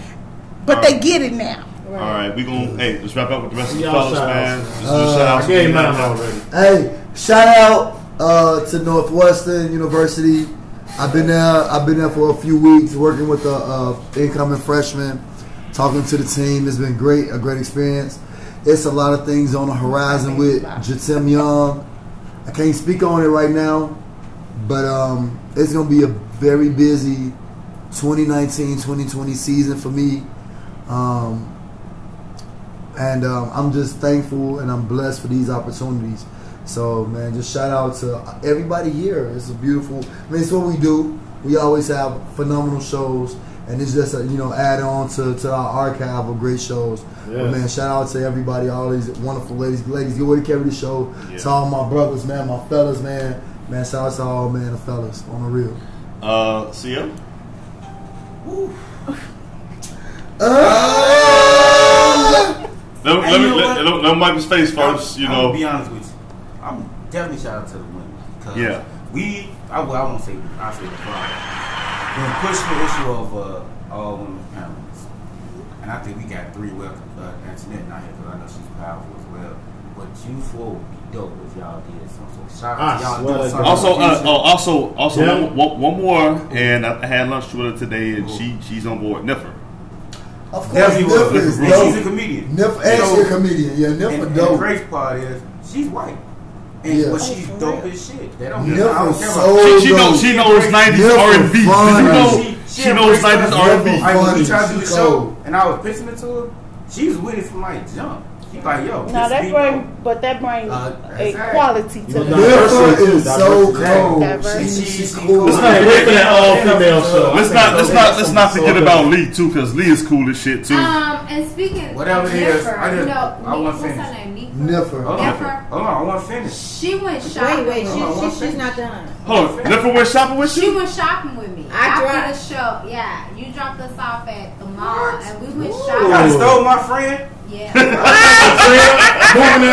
But right. they get it now. Right. All right, we gonna hey, let's wrap up with the rest of the fellas, man. Let's do uh, shout outs. Game out already. Hey, shout out uh, to Northwestern University. I've been there. I've been there for a few weeks working with the uh, incoming freshmen, talking to the team. It's been great, a great experience. It's a lot of things on the horizon with Jatim Young. I can't speak on it right now, but um, it's going to be a very busy twenty nineteen twenty twenty season for me. Um, and um, I'm just thankful and I'm blessed for these opportunities. So, man, just shout out to everybody here. It's a beautiful, I mean, it's what we do. We always have phenomenal shows, and it's just a, you know, add on to, to our archive of great shows. Yeah. But man, shout out to everybody, all these wonderful ladies. Ladies, you already carry the show. Yeah. To all my brothers, man, my fellas, man. Man, shout out to all, man, the fellas on the real. Uh, C L? Woo. Uh, no, let me, let, no, no Michael's face, folks, you know. I'm, I'm gonna be honest with you. I'm definitely shout out to the women. Cause yeah. we, I, well, I won't say, I'll say the problem. We're pushing the issue of uh, all women panelists. And I think we got three well, uh, Antoinette not here because I know she's powerful as well. But you four would be dope if y'all did something. So shout out to y'all. Doing something also, uh, oh, also, also, yeah. one, one more, and I had lunch with her today, and she she's on board. Niffer. Of course, yes, Niffer is dope. And she's a comedian. Niffer, and so, she's a comedian. Yeah, Niffer and, dope. And the great part is she's white. And yeah. But she's oh, dope as shit. They don't. Niffer I don't care so about. She, she knows. She knows nineties R and B. She, she, she knows nineties R and B. When we tried to do the show, and I was pitching it to her, she was with it from like jump. She's like, yo. Now that brings, but that brings uh, a exactly. quality to the Niffer is so cold. She, she, she's cool. Let's not wait for that all female show. Let's not. Let's not. Let's not forget about Lee too, because Lee is cool as shit too. Um, and speaking whatever it is, I just I want to finish. Niffer. Hold on, Niffer. Hold on, I want to finish. She went shopping. Wait, wait, she, she, she's not done. Hold on, Niffer went shopping with you? She went shopping with me. I dropped the show. Yeah, you dropped us off at the mall, what? And we went Ooh. shopping. I stole my friend. Yeah. I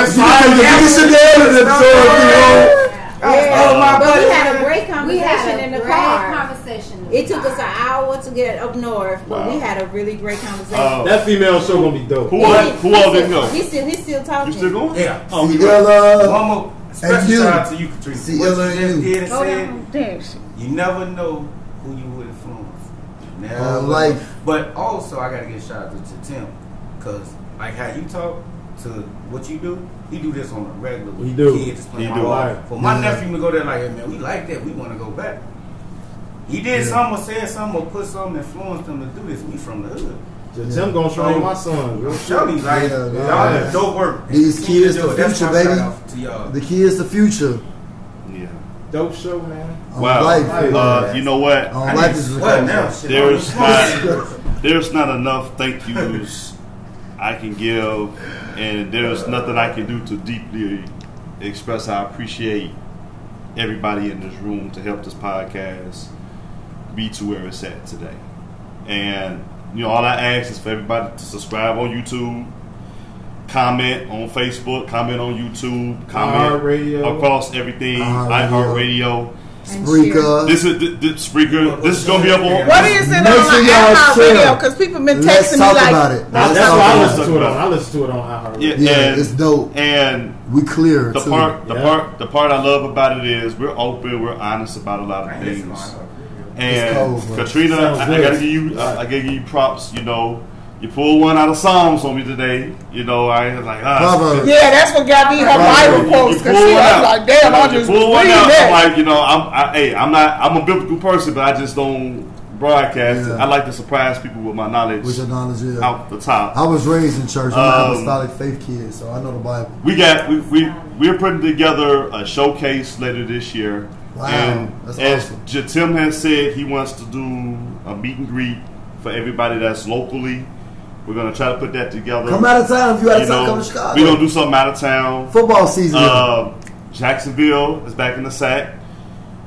stole my friend. You should have done it. Yeah. But we had a great conversation in the car. It took us an hour to get up north, but wow. we had a really great conversation. Uh, that female show gonna be dope. Who all who all didn't go? He's still he's still talking. You still going? Yeah. Oh, C L, one more special shout out to you, Katrina. C L, oh, damn. You never know who you would influence. Now, like, but also I gotta give a shout out to Tim, cause like how you talk to what you do. He do this on a regular. He do. Kids he my do. Life. For my yeah. nephew to go there like, hey, man, we like that. We want to go back. He did yeah. something or said something or put something influenced them to do this. We from the hood. Tim yeah. gonna show so, my son. Real show me like yeah, y'all yeah. dope work. These kids the future, baby. The kids the future. Yeah. Dope show, man. On wow. Life, uh, man. You know what? On I life is what now? There's not there's not enough thank yous I can give, and there's nothing I can do to deeply express how I appreciate everybody in this room to help this podcast be to where it's at today. And you know, all I ask is for everybody to subscribe on YouTube, comment on Facebook, comment on YouTube, comment radio. Across everything, I Heart Radio, Spreaker. This is th- th- Spreaker. This is gonna be up on. What is it on I Heart Radio? Because people been texting Let's me talk like about it. That's why I listen to it. On. I listen to it on I Heart Radio. Yeah, yeah, and it's dope. And we clear the too. part. The yeah. part. The part I love about it is we're open. We're honest about a lot of I things. And cold, Katrina, I, I gotta give you, I, I gotta give you props. You know, you pulled one out of Psalms on me today. You know, I was like, ah, yeah, that's what got me her Bible quotes. Because she was like, damn, you know, I just pulled one out. I'm like, you know, I'm, I, hey, I'm not, I'm a biblical person, but I just don't broadcast. Yeah. I like to surprise people with my knowledge. With your knowledge, yeah. Out the top. I was raised in church. I'm um, an apostolic faith kid, so I know the Bible. We got, we, we, we're putting together a showcase later this year. Wow, and that's as awesome. Jatim has said, he wants to do a meet and greet for everybody that's locally. We're going to try to put that together. Come out of town if you're out of town, come to Chicago. We're going to do something out of town. Football season. Uh, Jacksonville is back in the sack.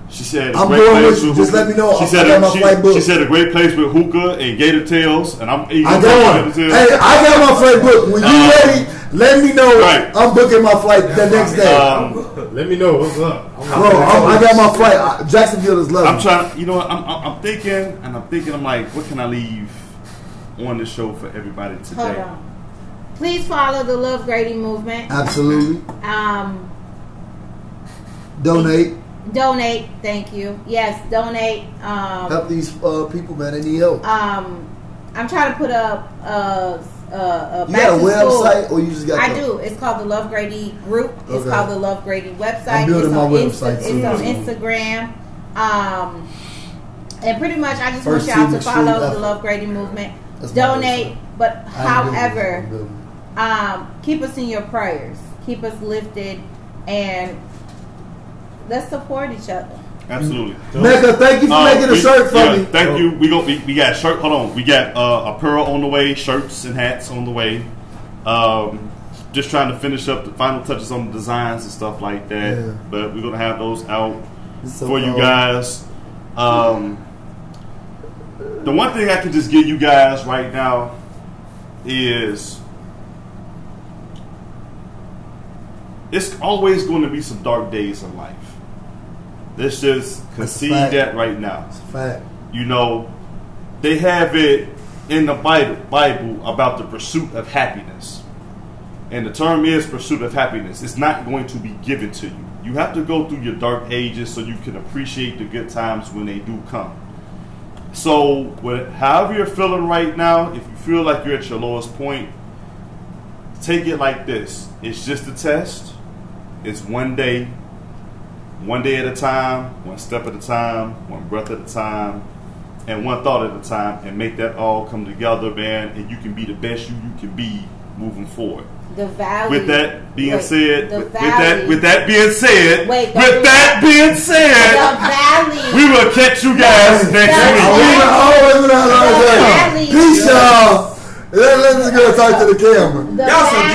She said, I'm great going place with you. Just let me know. She said, a, she, she said a great place with hookah and gator tails. And I'm I got one. Hey, I got my flight booked. When you uh, ready, let me know. Right. I'm booking my flight yeah, the next day. Um, let me know what's up. I'm Bro, I'm, I got my flight. I, Jacksonville is loving. I'm trying. You know what? I'm, I'm, I'm thinking, and I'm thinking. I'm like, what can I leave on the show for everybody today? Hold on. Please follow the Love Grady movement. Absolutely. Um. Donate. Donate, thank you. Yes, donate. Um, help these uh, people, man. They need help. Um, I'm trying to put up a, a, a you got a website, or you just got? I the, do. It's called the Love Grady Group. It's okay. called the Love Grady website. I'm building my website too. It's on Instagram, um, and pretty much I just First want y'all to follow the effort. Love Grady movement. That's donate, but however, um, keep us in your prayers. Keep us lifted, and let's support each other. Absolutely. Nika, thank you for uh, making we, a shirt for yeah, me. Thank oh. you. We go. We, we got shirt. Hold on. We got uh, a pearl on the way. Shirts and hats on the way. Um, just trying to finish up the final touches on the designs and stuff like that. Yeah. But we're gonna have those out so for cold. you guys. Um, the one thing I can just give you guys right now is it's always going to be some dark days in life. Let's just concede that right now. It's a fact. You know, they have it in the Bible, Bible about the pursuit of happiness. And the term is pursuit of happiness. It's not going to be given to you. You have to go through your dark ages so you can appreciate the good times when they do come. So, with, however you're feeling right now, if you feel like you're at your lowest point, take it like this. It's just a test. It's one day, one day at a time, one step at a time, one breath at a time, and one thought at a time, and make that all come together, man, and you can be the best you you can be moving forward. The value. With that being wait, said, with, with that with that being said, wait, the, with that being said, the valley. We will catch you guys the, next the, week. We will always have a nice day. Peace, y'all. Let's go talk to the camera. The y'all some